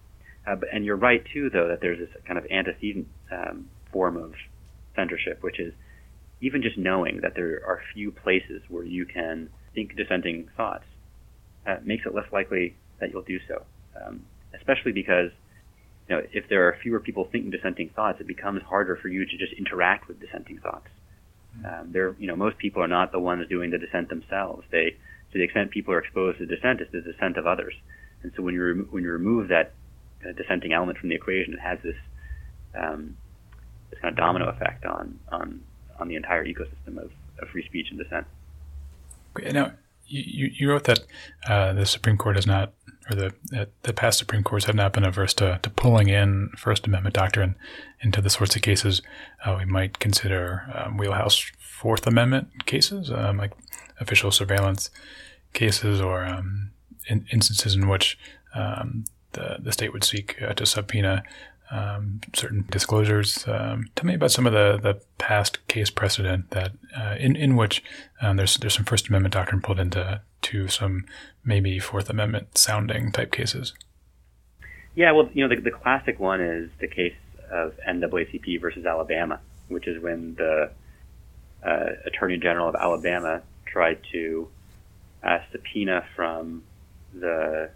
Uh, but, and you're right, too, though, that there's this kind of antecedent um, form of censorship, which is even just knowing that there are few places where you can think dissenting thoughts Uh, makes it less likely that you'll do so, um, especially because, you know, if there are fewer people thinking dissenting thoughts, it becomes harder for you to just interact with dissenting thoughts. Um, there, you know, most people are not the ones doing the dissent themselves. They, to the extent people are exposed to dissent, it's the dissent of others. And so when you re- when you remove that uh, dissenting element from the equation, it has this um, this kind of domino effect on on on the entire ecosystem of, of free speech and dissent. Okay, now. You, you wrote that uh, the Supreme Court has not or the uh, the past Supreme Courts have not been averse to, to pulling in First Amendment doctrine into the sorts of cases uh, we might consider um, wheelhouse Fourth Amendment cases, um, like official surveillance cases, or um, in instances in which um, the the state would seek uh, to subpoena um, certain disclosures. Um, tell me about some of the, the past case precedent that uh, in in which um, there's there's some First Amendment doctrine pulled into to some maybe Fourth Amendment sounding type cases. Yeah, well, you know, the, the classic one is the case of N double A C P versus Alabama, which is when the uh, Attorney General of Alabama tried to uh, subpoena from the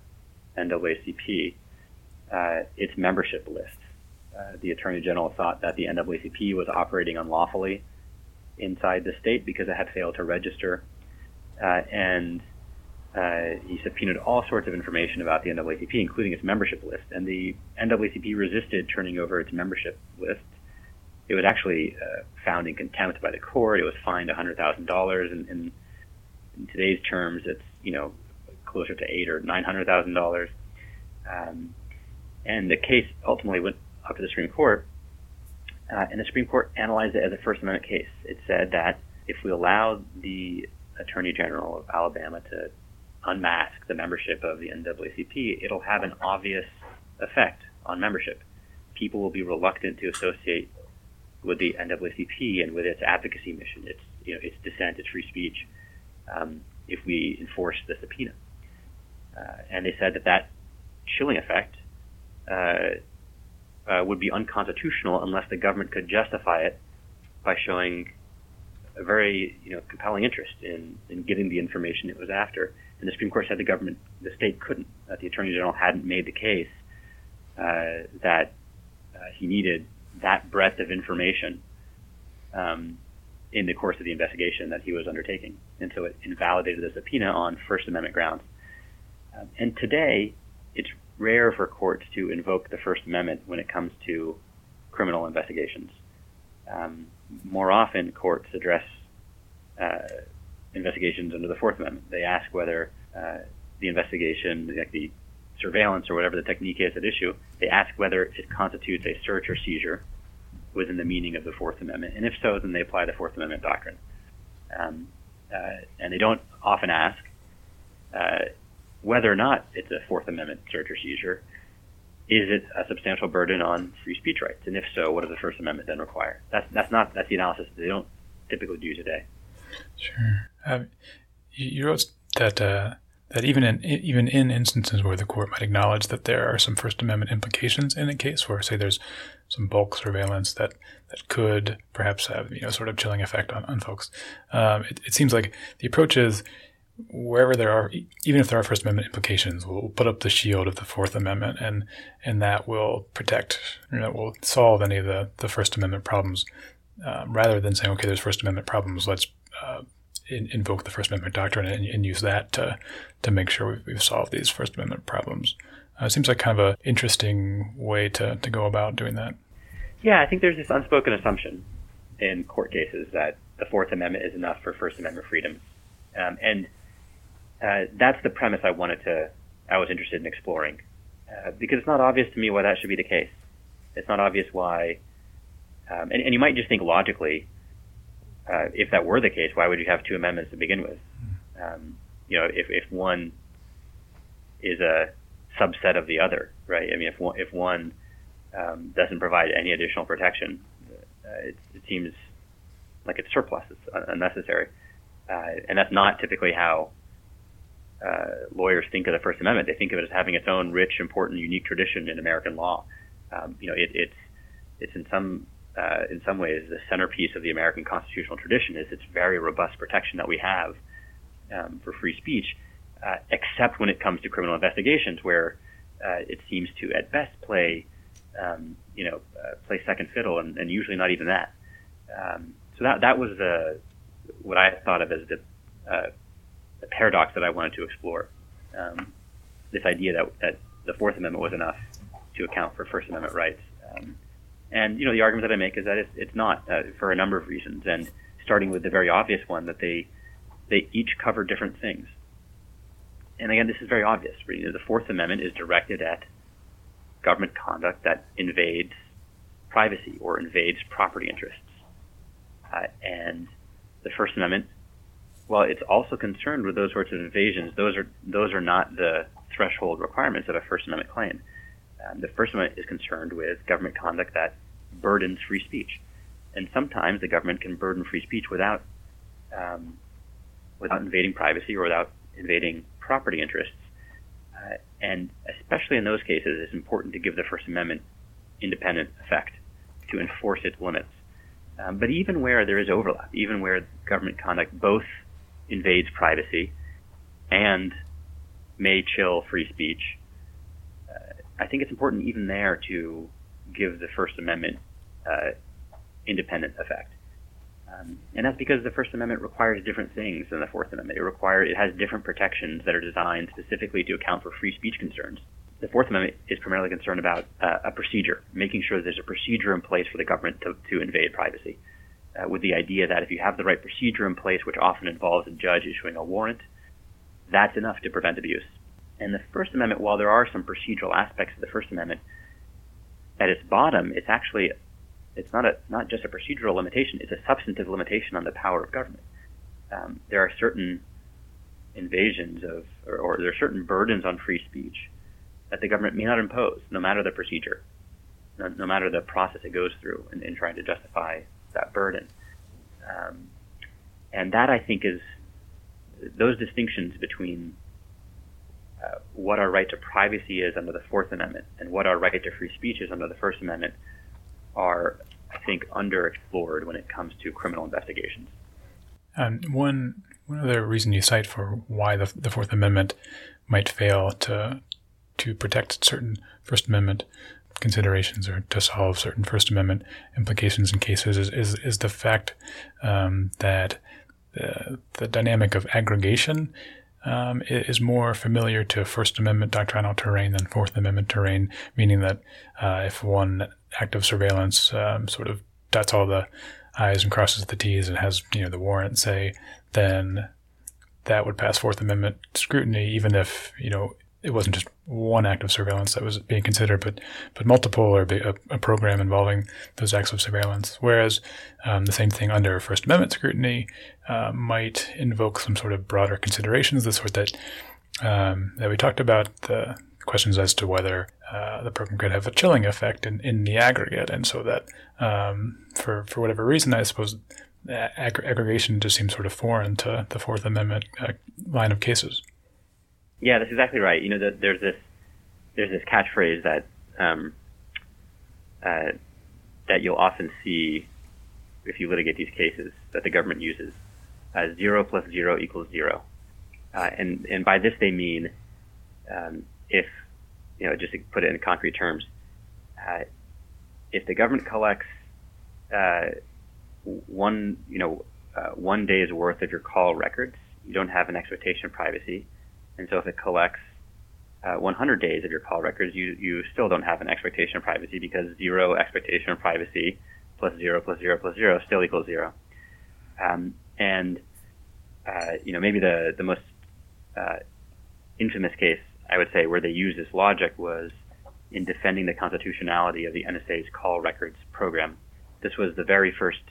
N double A C P uh, its membership list. Uh, the Attorney General thought that the N double A C P was operating unlawfully inside the state because it had failed to register, uh, and Uh, he subpoenaed all sorts of information about the N double A C P, including its membership list. And the N double A C P resisted turning over its membership list. It was actually uh, found in contempt by the court. It was fined one hundred thousand dollars, and, and in today's terms, it's you know closer to eight or nine hundred thousand um, dollars. And the case ultimately went up to the Supreme Court, uh, and the Supreme Court analyzed it as a First Amendment case. It said that if we allow the Attorney General of Alabama to unmask the membership of the N double A C P, it'll have an obvious effect on membership. People will be reluctant to associate with the N double A C P and with its advocacy mission, its you know its dissent, its free speech, um, if we enforce the subpoena. Uh, and they said that that chilling effect uh, uh, would be unconstitutional unless the government could justify it by showing a very you know compelling interest in, in getting the information it was after. And the Supreme Court said the government, the state couldn't, that the Attorney General hadn't made the case uh, that uh, he needed that breadth of information um, in the course of the investigation that he was undertaking. And so it invalidated the subpoena on First Amendment grounds. Um, and today, it's rare for courts to invoke the First Amendment when it comes to criminal investigations. Um, more often, courts address uh investigations under the Fourth Amendment. They ask whether uh, the investigation, like the surveillance or whatever the technique is at issue, they ask whether it constitutes a search or seizure within the meaning of the Fourth Amendment. And if so, then they apply the Fourth Amendment doctrine. Um, uh, and they don't often ask uh, whether or not it's a Fourth Amendment search or seizure. Is it a substantial burden on free speech rights? And if so, what does the First Amendment then require? That's that's not that's the analysis that they don't typically do today. Sure. Um, you wrote that uh, that even in even in instances where the court might acknowledge that there are some First Amendment implications in a case, where say there's some bulk surveillance that, that could perhaps have you know sort of chilling effect on on folks, um, it, it seems like the approach is wherever there are, even if there are First Amendment implications, we'll put up the shield of the Fourth Amendment, and and that will protect, you know, will solve any of the, the First Amendment problems, um, rather than saying okay, there's First Amendment problems, let's Uh, in, invoke the First Amendment doctrine and, and use that to to make sure we've, we've solved these First Amendment problems. Uh, it seems like kind of an interesting way to, to go about doing that. Yeah, I think there's this unspoken assumption in court cases that the Fourth Amendment is enough for First Amendment freedom. Um, and uh, that's the premise I wanted to, I was interested in exploring, uh, because it's not obvious to me why that should be the case. It's not obvious why, um, and, and you might just think logically, Uh, if that were the case, why would you have two amendments to begin with? Um, you know, if, if one is a subset of the other, right? I mean, if one, if one um, doesn't provide any additional protection, uh, it, it seems like it's surplus, it's unnecessary. Uh, and that's not typically how uh, lawyers think of the First Amendment. They think of it as having its own rich, important, unique tradition in American law. Um, you know, it, it's it's in some Uh, in some ways, the centerpiece of the American constitutional tradition is its very robust protection that we have um, for free speech, uh, except when it comes to criminal investigations, where uh, it seems to, at best, play um, you know uh, play second fiddle, and, and usually not even that. Um, so that that was the what I thought of as the, uh, the paradox that I wanted to explore. Um, this idea that that the Fourth Amendment was enough to account for First Amendment rights. Um, And, you know, the argument that I make is that it's, it's not uh, for a number of reasons, and starting with the very obvious one that they they each cover different things. and again, this is very obvious. You know, the Fourth Amendment is directed at government conduct that invades privacy or invades property interests. Uh, and the First Amendment, well, it's also concerned with those sorts of invasions. Those are those are not the threshold requirements of a First Amendment claim. Um, the First Amendment is concerned with government conduct that burdens free speech. And sometimes the government can burden free speech without um, without invading privacy or without invading property interests. Uh, and especially in those cases, it's important to give the First Amendment independent effect, to enforce its limits. Um, but even where there is overlap, even where government conduct both invades privacy and may chill free speech, uh, I think it's important even there to give the First Amendment uh, independent effect. Um, and that's because the First Amendment requires different things than the Fourth Amendment. It requires, it has different protections that are designed specifically to account for free speech concerns. The Fourth Amendment is primarily concerned about uh, a procedure, making sure there's a procedure in place for the government to, to invade privacy, uh, with the idea that if you have the right procedure in place, which often involves a judge issuing a warrant, that's enough to prevent abuse. And the First Amendment, while there are some procedural aspects of the First Amendment, at its bottom, it's actually it's not a not just a procedural limitation; it's a substantive limitation on the power of government. Um, there are certain invasions of, or, or there are certain burdens on free speech that the government may not impose, no matter the procedure, no, no matter the process it goes through in, in trying to justify that burden. Um, and that, I think, is those distinctions between uh, what our right to privacy is under the Fourth Amendment and what our right to free speech is under the First Amendment are, I think, underexplored when it comes to criminal investigations. And one, one other reason you cite for why the, the Fourth Amendment might fail to to protect certain First Amendment considerations or to solve certain First Amendment implications in cases is is, is the fact um, that the, the dynamic of aggregation um, is more familiar to First Amendment doctrinal terrain than Fourth Amendment terrain, meaning that uh, if one act of surveillance um, sort of dots all the I's and crosses the T's and has, you know, the warrant, say, then that would pass Fourth Amendment scrutiny, even if, you know, it wasn't just one act of surveillance that was being considered, but but multiple or a, a program involving those acts of surveillance. Whereas um, the same thing under First Amendment scrutiny uh, might invoke some sort of broader considerations, the sort that um, that we talked about, the questions as to whether uh, the program could have a chilling effect in, in the aggregate. And so that um, for, for whatever reason, I suppose ag- aggregation just seems sort of foreign to the Fourth Amendment uh, line of cases. Yeah, that's exactly right. You know, the, there's this there's this catchphrase that um, uh, that you'll often see if you litigate these cases that the government uses: uh, zero plus zero equals zero. Uh, and and by this they mean, um, if you know, just to put it in concrete terms, uh, if the government collects uh, one you know uh, one day's worth of your call records, you don't have an expectation of privacy. And so if it collects uh, one hundred days of your call records, you, you still don't have an expectation of privacy, because zero expectation of privacy plus zero plus zero plus zero still equals zero. Um, and, uh, you know, maybe the, the most uh, infamous case, I would say, where they used this logic was in defending the constitutionality of the N S A's call records program. This was the very first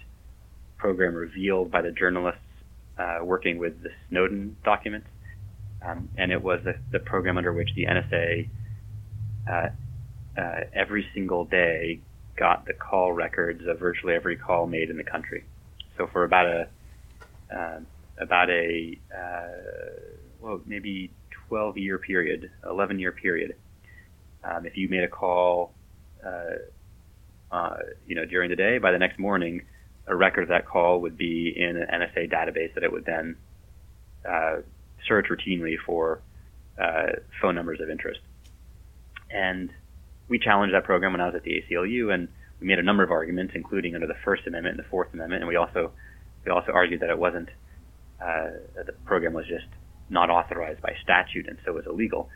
program revealed by the journalists uh, working with the Snowden documents. Um, and it was the, the program under which the N S A uh, uh, every single day got the call records of virtually every call made in the country. So for about a uh, about a uh, well maybe twelve year period, eleven year period, um, if you made a call, uh, uh, you know, during the day, by the next morning, a record of that call would be in an N S A database that it would then Uh, search routinely for uh, phone numbers of interest. And we challenged that program when I was at the A C L U, and we made a number of arguments, including under the First Amendment and the Fourth Amendment, and we also we also argued that it wasn't, uh, that the program was just not authorized by statute and so was illegal.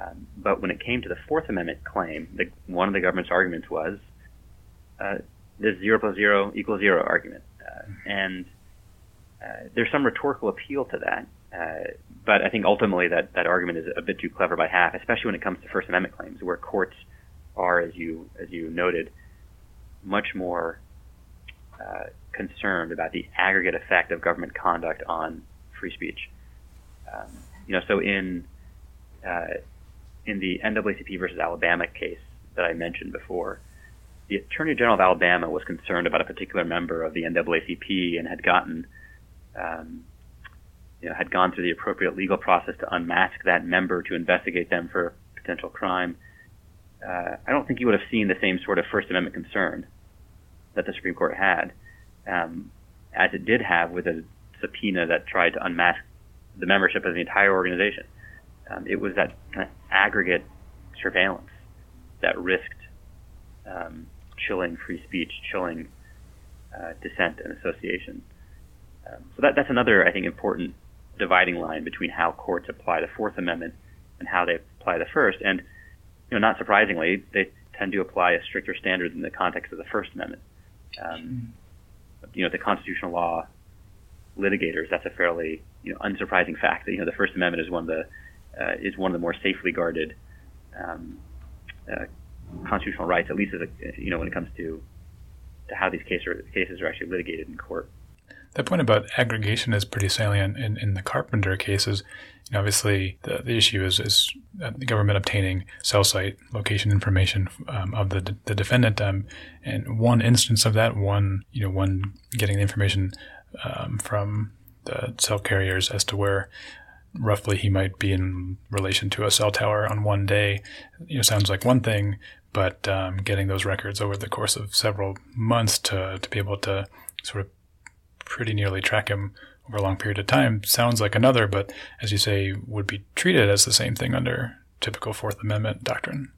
Um, but when it came to the Fourth Amendment claim, the, one of the government's arguments was uh, this zero plus zero equals zero argument. Uh, and uh, there's some rhetorical appeal to that. Uh, but I think ultimately that, that argument is a bit too clever by half, especially when it comes to First Amendment claims, where courts are, as you as you noted, much more uh, concerned about the aggregate effect of government conduct on free speech. Um, you know, so in uh, in the N double A C P versus Alabama case that I mentioned before, the Attorney General of Alabama was concerned about a particular member of the N double A C P and had gotten, um, you know, had gone through the appropriate legal process to unmask that member to investigate them for potential crime. Uh, I don't think you would have seen the same sort of First Amendment concern that the Supreme Court had, um, as it did have with a subpoena that tried to unmask the membership of the entire organization. Um, it was that kind of aggregate surveillance that risked um, chilling free speech, chilling uh, dissent and association. Um, so that, that's another, I think, important dividing line between how courts apply the Fourth Amendment and how they apply the First. And you know, not surprisingly, they tend to apply a stricter standard in the context of the First Amendment. Um, you know, the constitutional law litigators, that's a fairly you know, unsurprising fact that you know the First Amendment is one of the uh, is one of the more safely guarded um, uh, constitutional rights, at least as a, you know when it comes to to how these cases are, cases are actually litigated in court. That point about aggregation is pretty salient in, in the Carpenter cases. You know, obviously, the, the issue is, is the government obtaining cell site location information um, of the de- the defendant, um, and one instance of that, one you know, one getting the information um, from the cell carriers as to where roughly he might be in relation to a cell tower on one day. You know, sounds like one thing, but um, getting those records over the course of several months to to be able to sort of pretty nearly track him over a long period of time sounds like another, but as you say, would be treated as the same thing under typical Fourth Amendment doctrine.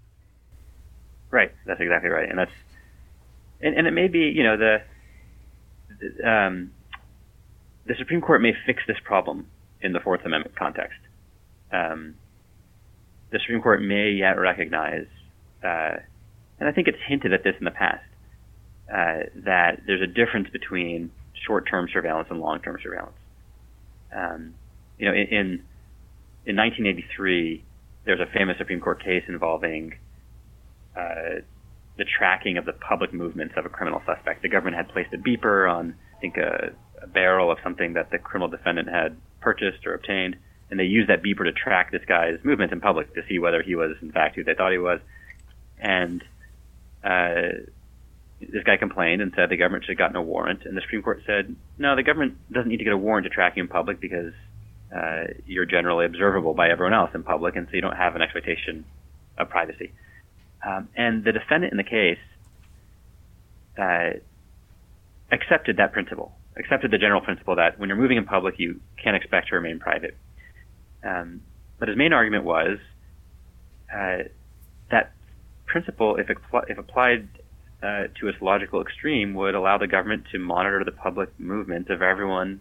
Right, that's exactly right, and that's and, and it may be you know the um, the Supreme Court may fix this problem in the Fourth Amendment context. Um, the Supreme Court may yet recognize, uh, and I think it's hinted at this in the past, uh, that there's a difference between short-term surveillance and long-term surveillance. Um, you know, in, in in nineteen eighty-three, there's a famous Supreme Court case involving uh, the tracking of the public movements of a criminal suspect. The government had placed a beeper on, I think, a, a barrel of something that the criminal defendant had purchased or obtained, and they used that beeper to track this guy's movements in public to see whether he was, in fact, who they thought he was. And uh this guy complained and said the government should have gotten a warrant, and the Supreme Court said, no, the government doesn't need to get a warrant to track you in public because uh, you're generally observable by everyone else in public, and so you don't have an expectation of privacy. Um, and the defendant in the case uh, accepted that principle, accepted the general principle that when you're moving in public, you can't expect to remain private. Um, but his main argument was uh, that principle, if, apl- if applied Uh, to its logical extreme, would allow the government to monitor the public movement of everyone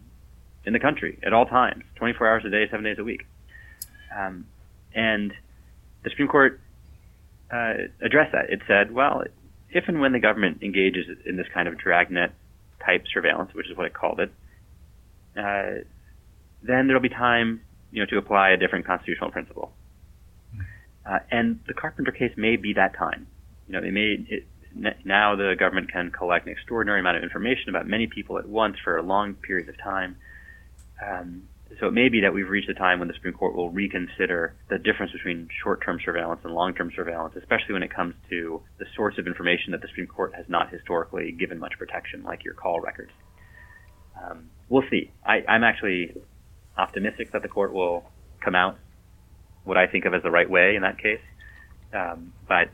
in the country at all times, twenty-four hours a day, seven days a week. Um, and the Supreme Court uh, addressed that. It said, well, if and when the government engages in this kind of dragnet-type surveillance, which is what it called it, uh, then there will be time you know, to apply a different constitutional principle. Uh, and the Carpenter case may be that time. You know, it may... It, Now the government can collect an extraordinary amount of information about many people at once for a long period of time. Um, so it may be that we've reached a time when the Supreme Court will reconsider the difference between short-term surveillance and long-term surveillance, especially when it comes to the source of information that the Supreme Court has not historically given much protection, like your call records. Um, we'll see. I, I'm actually optimistic that the court will come out what I think of as the right way in that case. Um, but...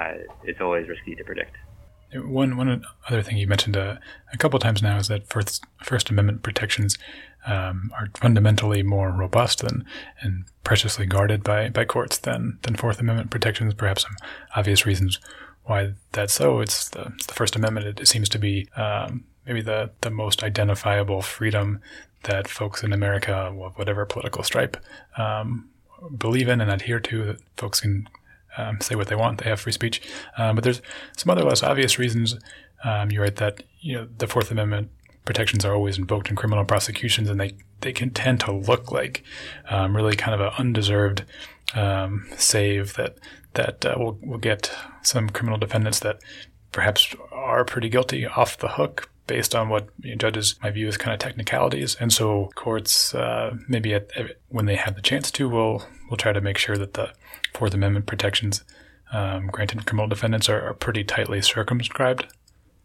Uh, it's always risky to predict. One one other thing you mentioned uh, a couple of times now is that First, First Amendment protections um, are fundamentally more robust than and preciously guarded by, by courts than, than Fourth Amendment protections. Perhaps some obvious reasons why that's so. It's the, it's the First Amendment. It, it seems to be um, maybe the, the most identifiable freedom that folks in America of whatever political stripe um, believe in and adhere to, that folks can Um, say what they want. They have free speech. Um, but there's some other less obvious reasons. Um, you write that you know the Fourth Amendment protections are always invoked in criminal prosecutions, and they, they can tend to look like um, really kind of an undeserved um, save that that uh, will will get some criminal defendants that perhaps are pretty guilty off the hook based on what you know, judges, my view is kind of technicalities. And so courts, uh, maybe at, when they have the chance to, will will try to make sure that the Fourth Amendment protections um, granted criminal defendants are, are pretty tightly circumscribed.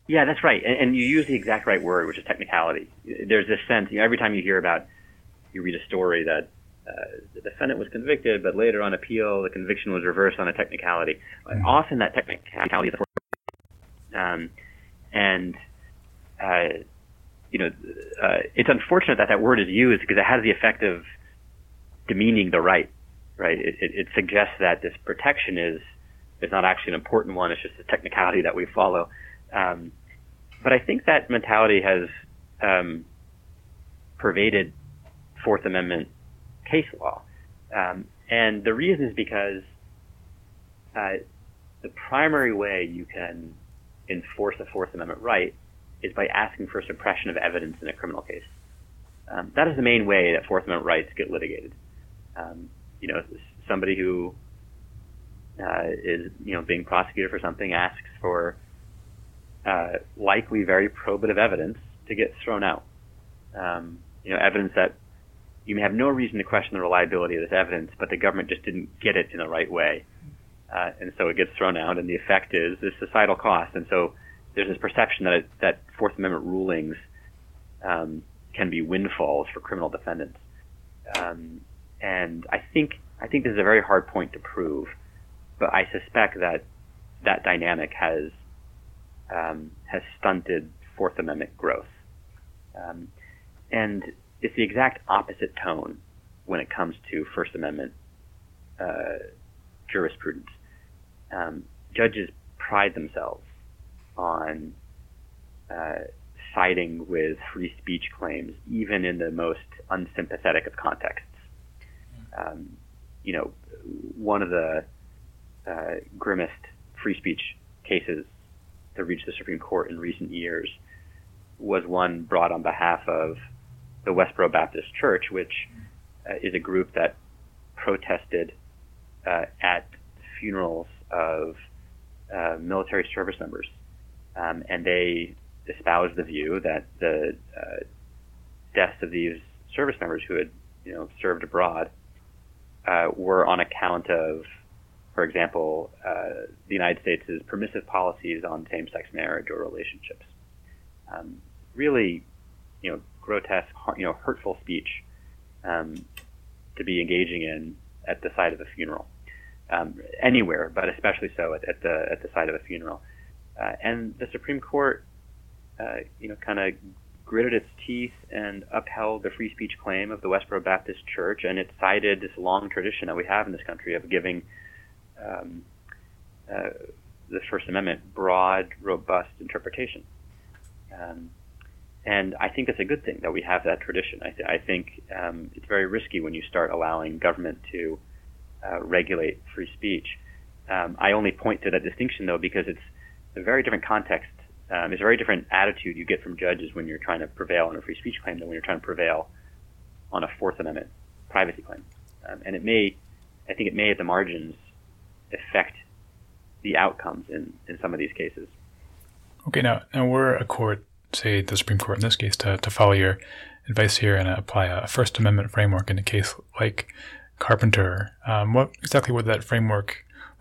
Yeah, that's right. And, and you use the exact right word, which is technicality. There's this sense, you know, every time you hear about, you read a story that uh, the defendant was convicted, but later on appeal, the conviction was reversed on a technicality. Mm-hmm. Often that technicality is the Um, and, uh, you know, uh, it's unfortunate that that word is used because it has the effect of demeaning the right, right? It, it, it suggests that this protection is, is not actually an important one. It's just a technicality that we follow. Um, but I think that mentality has um, pervaded Fourth Amendment case law. Um, and the reason is because uh, the primary way you can enforce a Fourth Amendment right is by asking for suppression of evidence in a criminal case. Um, that is the main way that Fourth Amendment rights get litigated. Um, you know, somebody who uh, is, you know, being prosecuted for something asks for uh, likely very probative evidence to get thrown out. Um, you know, evidence that you may have no reason to question the reliability of this evidence, but the government just didn't get it in the right way. Uh, and so it gets thrown out, and the effect is this societal cost. And so there's this perception that it, that Fourth Amendment rulings um, can be windfalls for criminal defendants. Um, and I think I think this is a very hard point to prove, but I suspect that that dynamic has um, has stunted Fourth Amendment growth. Um, and it's the exact opposite tone when it comes to First Amendment uh, jurisprudence. Um, judges pride themselves on uh, siding with free speech claims, even in the most unsympathetic of contexts. Um, you know, one of the uh, grimmest free speech cases to reach the Supreme Court in recent years was one brought on behalf of the Westboro Baptist Church, which uh, is a group that protested Uh, at funerals of uh, military service members, um, and they espoused the view that the uh, deaths of these service members who had, you know, served abroad uh, were on account of, for example, uh, the United States' permissive policies on same-sex marriage or relationships. Um, really, you know, grotesque, you know, hurtful speech um, to be engaging in at the site of a funeral. Um, anywhere, but especially so at, at the at the site of a funeral. Uh, and the Supreme Court, uh, you know, kind of gritted its teeth and upheld the free speech claim of the Westboro Baptist Church, and it cited this long tradition that we have in this country of giving um, uh, the First Amendment broad, robust interpretation. Um, and I think that's a good thing that we have that tradition. I, th- I think um, it's very risky when you start allowing government to Uh, regulate free speech. Um, I only point to that distinction, though, because it's a very different context. Um, it's a very different attitude you get from judges when you're trying to prevail on a free speech claim than when you're trying to prevail on a Fourth Amendment privacy claim. Um, and it may, I think it may at the margins affect the outcomes in, in some of these cases. Okay, now, now we're a court, say the Supreme Court in this case, to, to follow your advice here and apply a First Amendment framework in a case like Carpenter, um, what exactly would that framework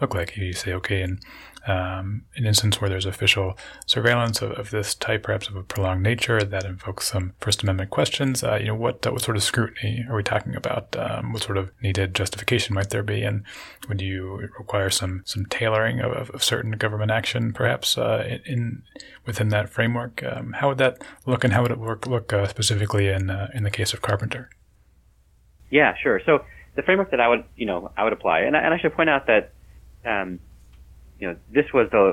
look like? You say, okay, in um, an instance where there's official surveillance of, of this type, perhaps of a prolonged nature that invokes some First Amendment questions, uh, you know, what, what sort of scrutiny are we talking about? Um, what sort of needed justification might there be? And would you require some, some tailoring of, of certain government action, perhaps, uh, in within that framework? Um, how would that look, and how would it work look uh, specifically in uh, in the case of Carpenter? Yeah, sure. So the framework that I would, you know, I would apply, and I, and I should point out that, um, you know, this was the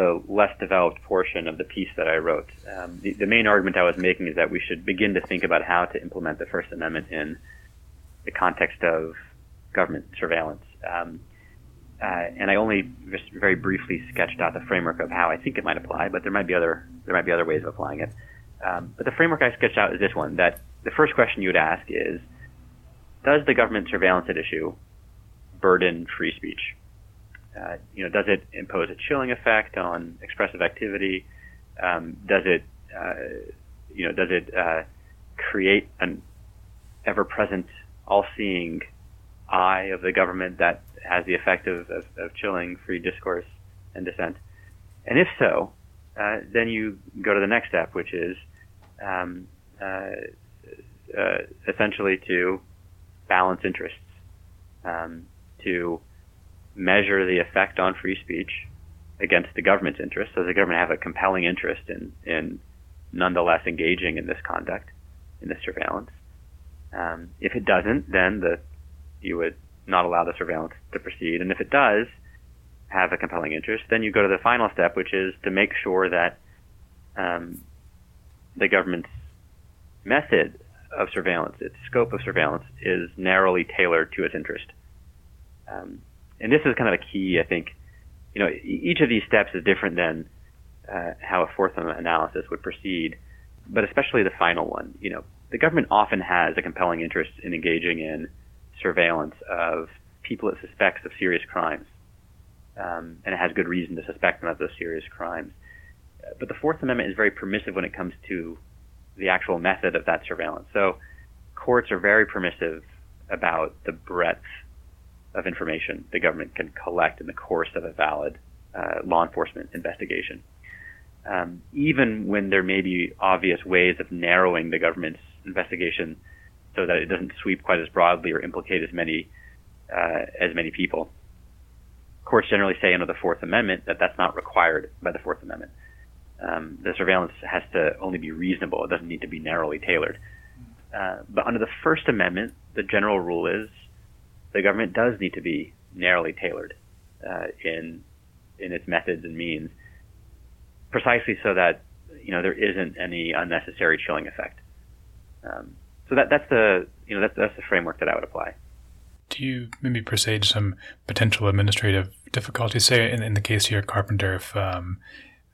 the less developed portion of the piece that I wrote. Um, the, the main argument I was making is that we should begin to think about how to implement the First Amendment in the context of government surveillance. Um, uh, and I only just very briefly sketched out the framework of how I think it might apply, but there might be other there might be other ways of applying it. Um, but the framework I sketched out is this one, that the first question you would ask is, does the government surveillance at issue burden free speech? Uh, you know, does it impose a chilling effect on expressive activity? Um, does it, uh, you know, does it uh, create an ever-present, all-seeing eye of the government that has the effect of, of, of chilling free discourse and dissent? And if so, uh, then you go to the next step, which is um, uh, uh, essentially to balance interests, um, to measure the effect on free speech against the government's interest. Does the government have a compelling interest in, in nonetheless engaging in this conduct, in this surveillance? Um, if it doesn't, then the, you would not allow the surveillance to proceed. And if it does have a compelling interest, then you go to the final step, which is to make sure that um, the government's method of surveillance, its scope of surveillance, is narrowly tailored to its interest. Um, and this is kind of a key, I think. You know, each of these steps is different than uh, how a Fourth Amendment analysis would proceed, but especially the final one. You know, the government often has a compelling interest in engaging in surveillance of people it suspects of serious crimes, um, and it has good reason to suspect them of those serious crimes. But the Fourth Amendment is very permissive when it comes to the actual method of that surveillance. So courts are very permissive about the breadth of information the government can collect in the course of a valid uh, law enforcement investigation. Um, even when there may be obvious ways of narrowing the government's investigation so that it doesn't sweep quite as broadly or implicate as many uh, as many people. Courts generally say under the Fourth Amendment that that's not required by the Fourth Amendment. Um, the surveillance has to only be reasonable. It doesn't need to be narrowly tailored. Uh, but under the First Amendment, the general rule is the government does need to be narrowly tailored uh, in in its methods and means, precisely so that, you know, there isn't any unnecessary chilling effect. Um, so that that's the you know that's that's the framework that I would apply. Do you maybe presage some potential administrative difficulties? Say in, in the case here, Carpenter, if um,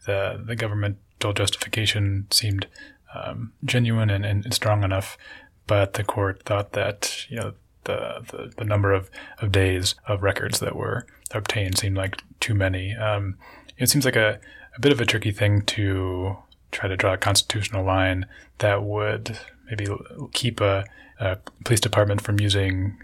the the governmental justification seemed um, genuine and, and strong enough, but the court thought that, you know, The, the, the number of, of days of records that were obtained seemed like too many. Um, it seems like a, a bit of a tricky thing to try to draw a constitutional line that would maybe keep a, a police department from using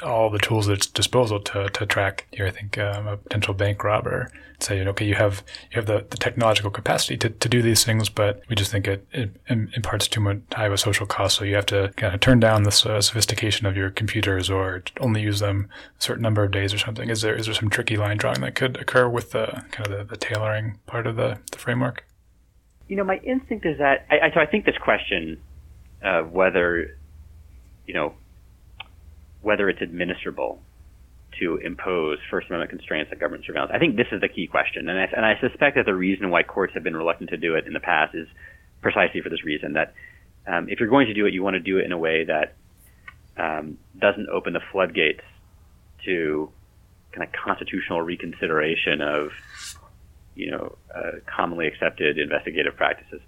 all the tools at its disposal to, to track, here, I think, um, a potential bank robber. Say, okay, you have you have the, the technological capacity to, to do these things, but we just think it, it imparts too much high of a social cost, so you have to kind of turn down the uh, sophistication of your computers or only use them a certain number of days or something. Is there is there some tricky line drawing that could occur with the kind of the, the tailoring part of the, the framework? You know, my instinct is that I, I so I think this question of uh, whether, you know, whether it's administrable to impose First Amendment constraints on government surveillance. I think this is the key question. And I, and I suspect that the reason why courts have been reluctant to do it in the past is precisely for this reason, that um, if you're going to do it, you want to do it in a way that um, doesn't open the floodgates to kind of constitutional reconsideration of, you know, uh, commonly accepted investigative practices.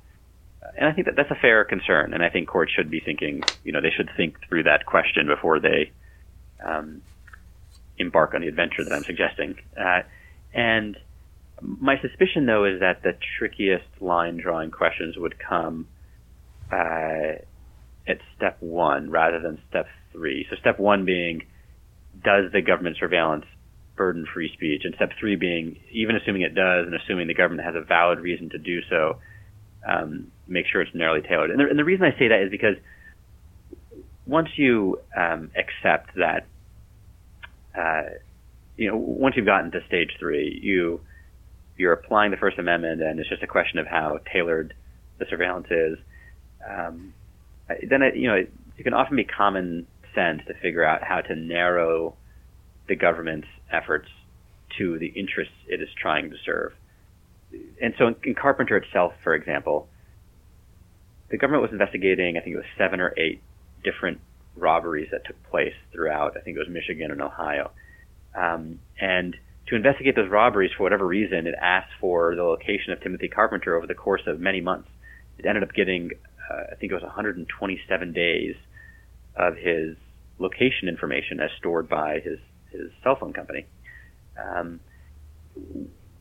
And I think that that's a fair concern. And I think courts should be thinking, you know, they should think through that question before they um, embark on the adventure that I'm suggesting. Uh, and my suspicion, though, is that the trickiest line-drawing questions would come uh, at step one rather than step three. So step one being, does the government surveillance burden free speech? And step three being, even assuming it does and assuming the government has a valid reason to do so, um, make sure it's narrowly tailored. And the, and the reason I say that is because once you um, accept that, uh, you know, once you've gotten to stage three, you, you're applying the First Amendment, and it's just a question of how tailored the surveillance is. Um, then, it, you know, it, it can often be common sense to figure out how to narrow the government's efforts to the interests it is trying to serve. And so in, in Carpenter itself, for example, the government was investigating, I think it was seven or eight different robberies that took place throughout, I think it was Michigan and Ohio. Um, and to investigate those robberies, for whatever reason, it asked for the location of Timothy Carpenter over the course of many months. it ended up getting, uh, I think it was one hundred twenty-seven days of his location information as stored by his, his cell phone company. Um,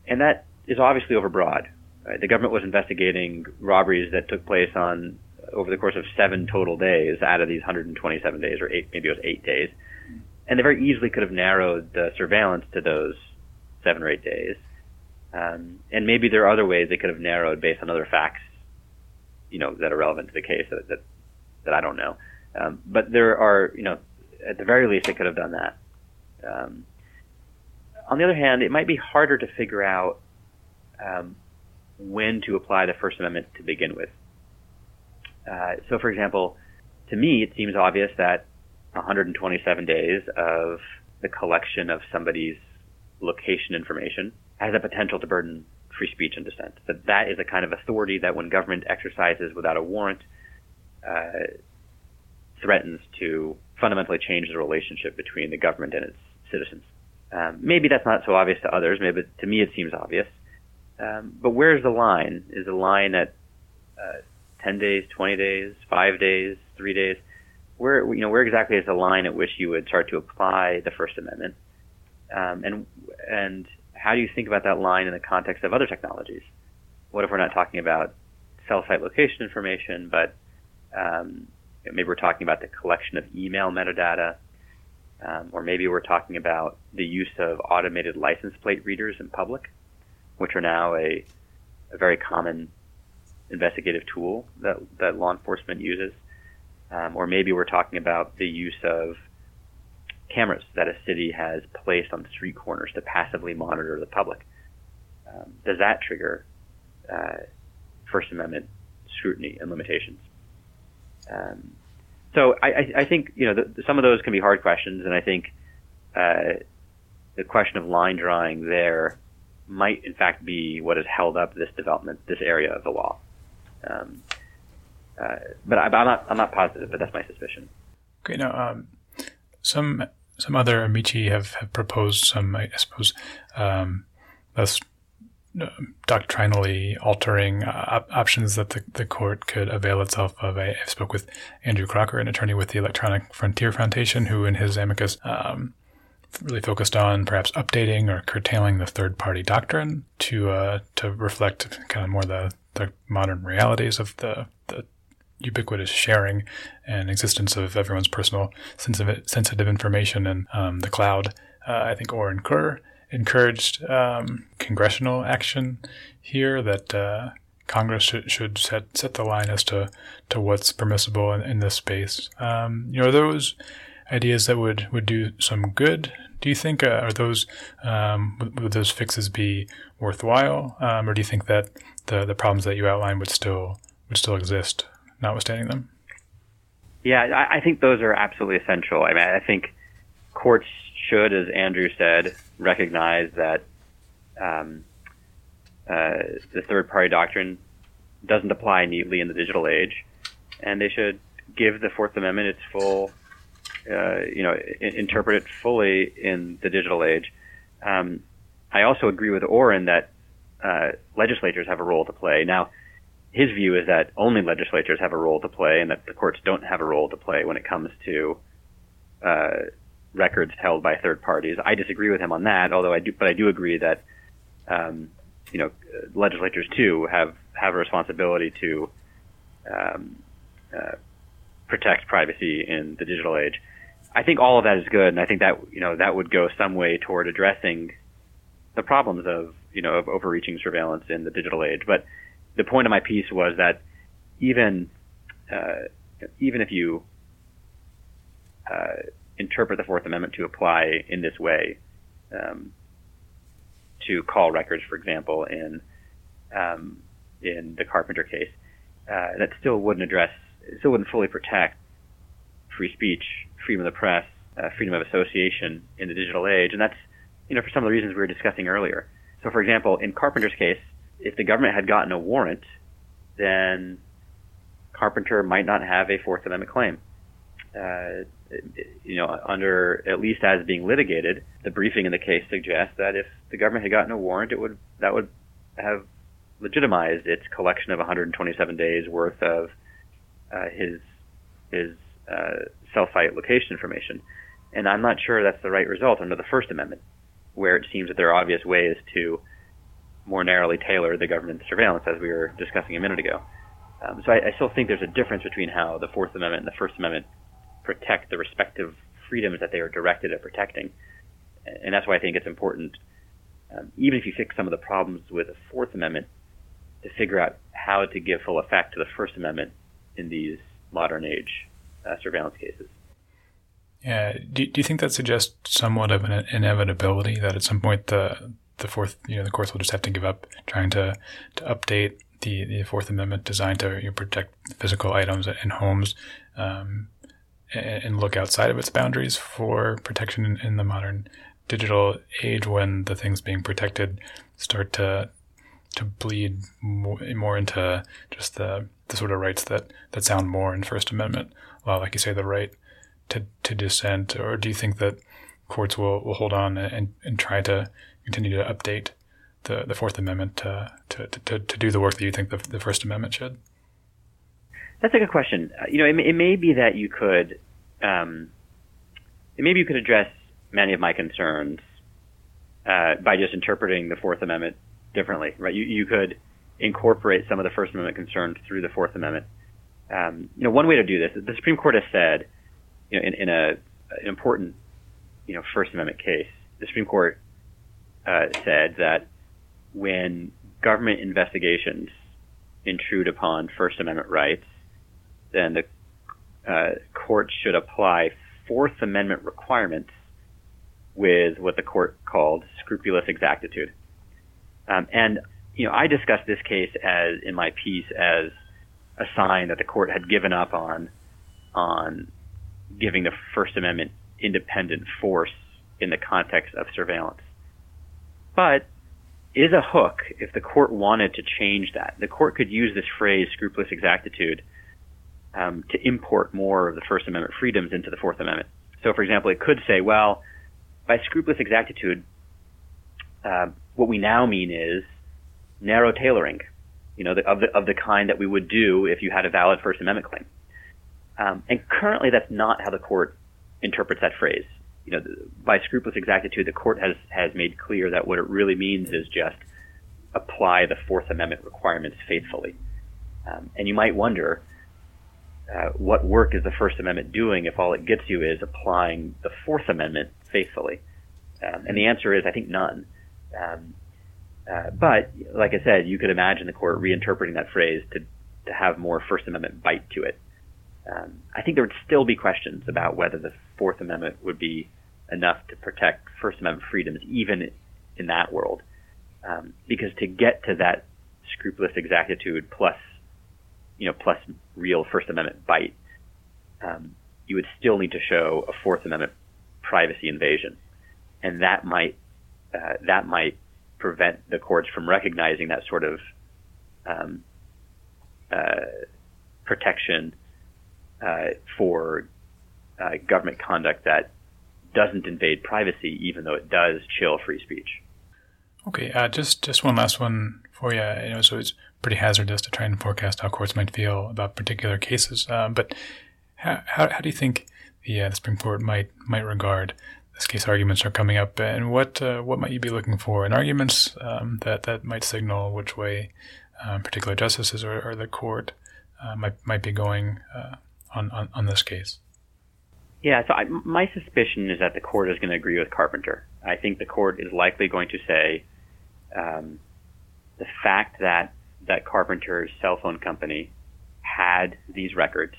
and that is obviously overbroad. Right? The government was investigating robberies that took place on over the course of seven total days out of these one hundred twenty-seven days, or eight, maybe it was eight days. And they very easily could have narrowed the surveillance to those seven or eight days. Um, and maybe there are other ways they could have narrowed based on other facts, you know, that are relevant to the case that that, that I don't know. Um, but there are, you know, at the very least, they could have done that. Um, on the other hand, it might be harder to figure out um, when to apply the First Amendment to begin with. Uh, so, for example, to me, it seems obvious that one hundred twenty-seven days of the collection of somebody's location information has the potential to burden free speech and dissent. That that is a kind of authority that, when government exercises without a warrant, uh, threatens to fundamentally change the relationship between the government and its citizens. Um, maybe that's not so obvious to others. Maybe to me it seems obvious. Um, but where's the line? Is the line at uh, ten days, twenty days, five days, three days? Where, you know, where exactly is the line at which you would start to apply the First Amendment? Um, and and how do you think about that line in the context of other technologies? What if we're not talking about cell site location information, but um, maybe we're talking about the collection of email metadata, um, or maybe we're talking about the use of automated license plate readers in public, which are now a, a very common investigative tool that, that law enforcement uses. Um, or maybe we're talking about the use of cameras that a city has placed on street corners to passively monitor the public. Um, does that trigger uh, First Amendment scrutiny and limitations? Um, so I, I, I think you know the, some of those can be hard questions, and I think uh, the question of line drawing there might, in fact, be what has held up this development, this area of the law. Um, Uh, but I, I'm not. I'm not positive, but that's my suspicion. Okay. Now, um, some some other amici have, have proposed some, I suppose, um, less doctrinally altering uh, op- options that the, the court could avail itself of. I, I spoke with Andrew Crocker, an attorney with the Electronic Frontier Foundation, who, in his amicus, um, really focused on perhaps updating or curtailing the third party doctrine to uh, to reflect kind of more the, the modern realities of the the ubiquitous sharing and existence of everyone's personal sensitive, sensitive information in um, the cloud. Uh, I think Orrin Kerr encouraged um, congressional action here that uh, Congress should, should set set the line as to, to what's permissible in, in this space. Um, you know, are those ideas that would, would do some good, do you think? Uh, are those um, would, would those fixes be worthwhile, um, or do you think that the the problems that you outlined would still would still exist, notwithstanding them? Yeah, I, I think those are absolutely essential. I mean, I think courts should, as Andrew said, recognize that um, uh, the third-party doctrine doesn't apply neatly in the digital age, and they should give the Fourth Amendment its full, uh, you know, I- interpret it fully in the digital age. Um, I also agree with Orrin that uh, legislatures have a role to play. Now, his view is that only legislatures have a role to play and that the courts don't have a role to play when it comes to uh, records held by third parties. I disagree with him on that, although I do, but I do agree that, um, you know, legislatures too have, have a responsibility to um, uh, protect privacy in the digital age. I think all of that is good, and I think that, you know, that would go some way toward addressing the problems of, you know, of overreaching surveillance in the digital age. But the point of my piece was that even uh, even if you uh, interpret the Fourth Amendment to apply in this way, um, to call records, for example, in um, in the Carpenter case, uh, that still wouldn't address, still wouldn't fully protect free speech, freedom of the press, uh, freedom of association in the digital age, and that's, you know, for some of the reasons we were discussing earlier. So, for example, in Carpenter's case, if the government had gotten a warrant, then Carpenter might not have a Fourth Amendment claim. Uh, you know, under, at least as being litigated, the briefing in the case suggests that if the government had gotten a warrant, it would, that would have legitimized its collection of one hundred twenty-seven days worth of uh, his his uh, cell site location information. And I'm not sure that's the right result under the First Amendment, where it seems that there are obvious ways to more narrowly tailor the government's surveillance, as we were discussing a minute ago. Um, so I, I still think there's a difference between how the Fourth Amendment and the First Amendment protect the respective freedoms that they are directed at protecting. And that's why I think it's important, um, even if you fix some of the problems with the Fourth Amendment, to figure out how to give full effect to the First Amendment in these modern age uh, surveillance cases. Yeah. Do, do you think that suggests somewhat of an inevitability that at some point the the fourth, you know, the courts will just have to give up trying to, to update the, the Fourth Amendment designed to you know, protect physical items and homes um, and, and look outside of its boundaries for protection in, in the modern digital age when the things being protected start to to bleed more, more into just the, the sort of rights that, that sound more in First Amendment law, like you say, the right to, to dissent? Or do you think that courts will, will hold on and, and try to continue to update the, the Fourth Amendment to, to, to, to do the work that you think the, the First Amendment should? That's a good question. Uh, you know, it, it may be that you could, um, it maybe you could address many of my concerns uh, by just interpreting the Fourth Amendment differently, right? You, you could incorporate some of the First Amendment concerns through the Fourth Amendment. Um, you know, one way to do this, the Supreme Court has said, you know, in, in a an important, you know, First Amendment case, the Supreme Court uh, said that when government investigations intrude upon First Amendment rights, then the uh, court should apply Fourth Amendment requirements with what the court called scrupulous exactitude. Um, and, you know, I discussed this case as in my piece as a sign that the court had given up on on giving the First Amendment independent force in the context of surveillance. But is a hook if the court wanted to change that. The court could use this phrase, scrupulous exactitude, um, to import more of the First Amendment freedoms into the Fourth Amendment. So, for example, it could say, well, by scrupulous exactitude, uh, what we now mean is narrow tailoring, you know, the, of the of the kind that we would do if you had a valid First Amendment claim. Um, and currently, that's not how the court interprets that phrase. You know, by scrupulous exactitude, the court has has made clear that what it really means is just apply the Fourth Amendment requirements faithfully. Um, and you might wonder, uh, what work is the First Amendment doing if all it gets you is applying the Fourth Amendment faithfully? Um, and the answer is, I think, none. Um, uh, but, like I said, you could imagine the court reinterpreting that phrase to, to have more First Amendment bite to it. Um, I think there would still be questions about whether the Fourth Amendment would be enough to protect First Amendment freedoms, even in that world. Um, because to get to that scrupulous exactitude plus, you know, plus real First Amendment bite, um, you would still need to show a Fourth Amendment privacy invasion. And that might Uh, that might prevent the courts from recognizing that sort of um, uh, protection uh, for uh, government conduct that doesn't invade privacy, even though it does chill free speech. Okay, uh, just just one last one for you. You know, so it's pretty hazardous to try and forecast how courts might feel about particular cases. Uh, but how, how how do you think the, uh, the Supreme Court might might regard this case arguments are coming up, and what uh, what might you be looking for in arguments um, that, that might signal which way um, particular justices or, or the court uh, might might be going uh, on, on, on this case? Yeah, so I, my suspicion is that the court is going to agree with Carpenter. I think the court is likely going to say um, the fact that, that Carpenter's cell phone company had these records,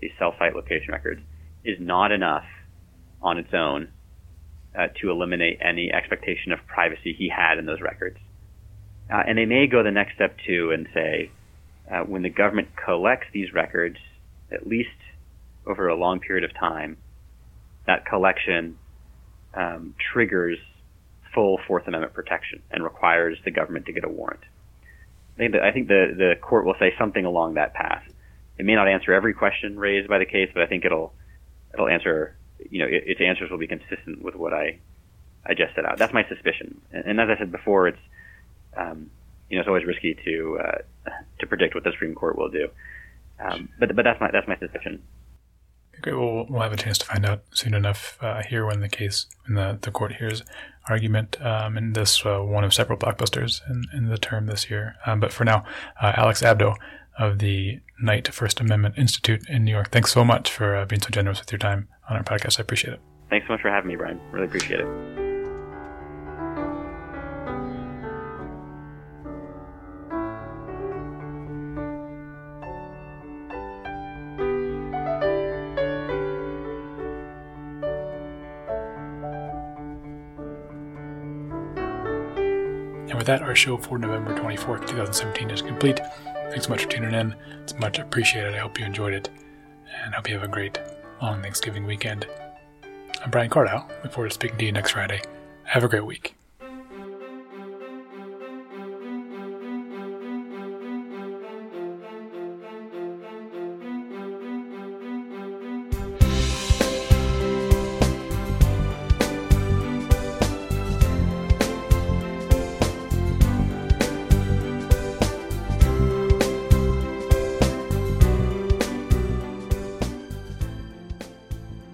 these cell site location records, is not enough on its own uh, to eliminate any expectation of privacy he had in those records. Uh, and they may go the next step too and say, uh, when the government collects these records, at least over a long period of time, that collection um, triggers full Fourth Amendment protection and requires the government to get a warrant. I think the, I think the, the court will say something along that path. It may not answer every question raised by the case, but I think it'll it'll answer. You know, its answers will be consistent with what I, I just set out. That's my suspicion. And, and as I said before, it's um, you know, it's always risky to uh, to predict what the Supreme Court will do. Um, but but that's my that's my suspicion. Okay, well, we'll have a chance to find out soon enough uh, here when the case, when the, the court hears argument um, in this uh, one of several blockbusters in, in the term this year. Um, but for now, uh, Alex Abdo of the Knight First Amendment Institute in New York, thanks so much for uh, being so generous with your time on our podcast. I appreciate it. Thanks so much for having me, Brian. Really appreciate it. With that, our show for November twenty-fourth, twenty seventeen is complete. Thanks so much for tuning in. It's much appreciated. I hope you enjoyed it, and I hope you have a great long Thanksgiving weekend. I'm Brian Cardell. Look forward to speaking to you next Friday. Have a great week.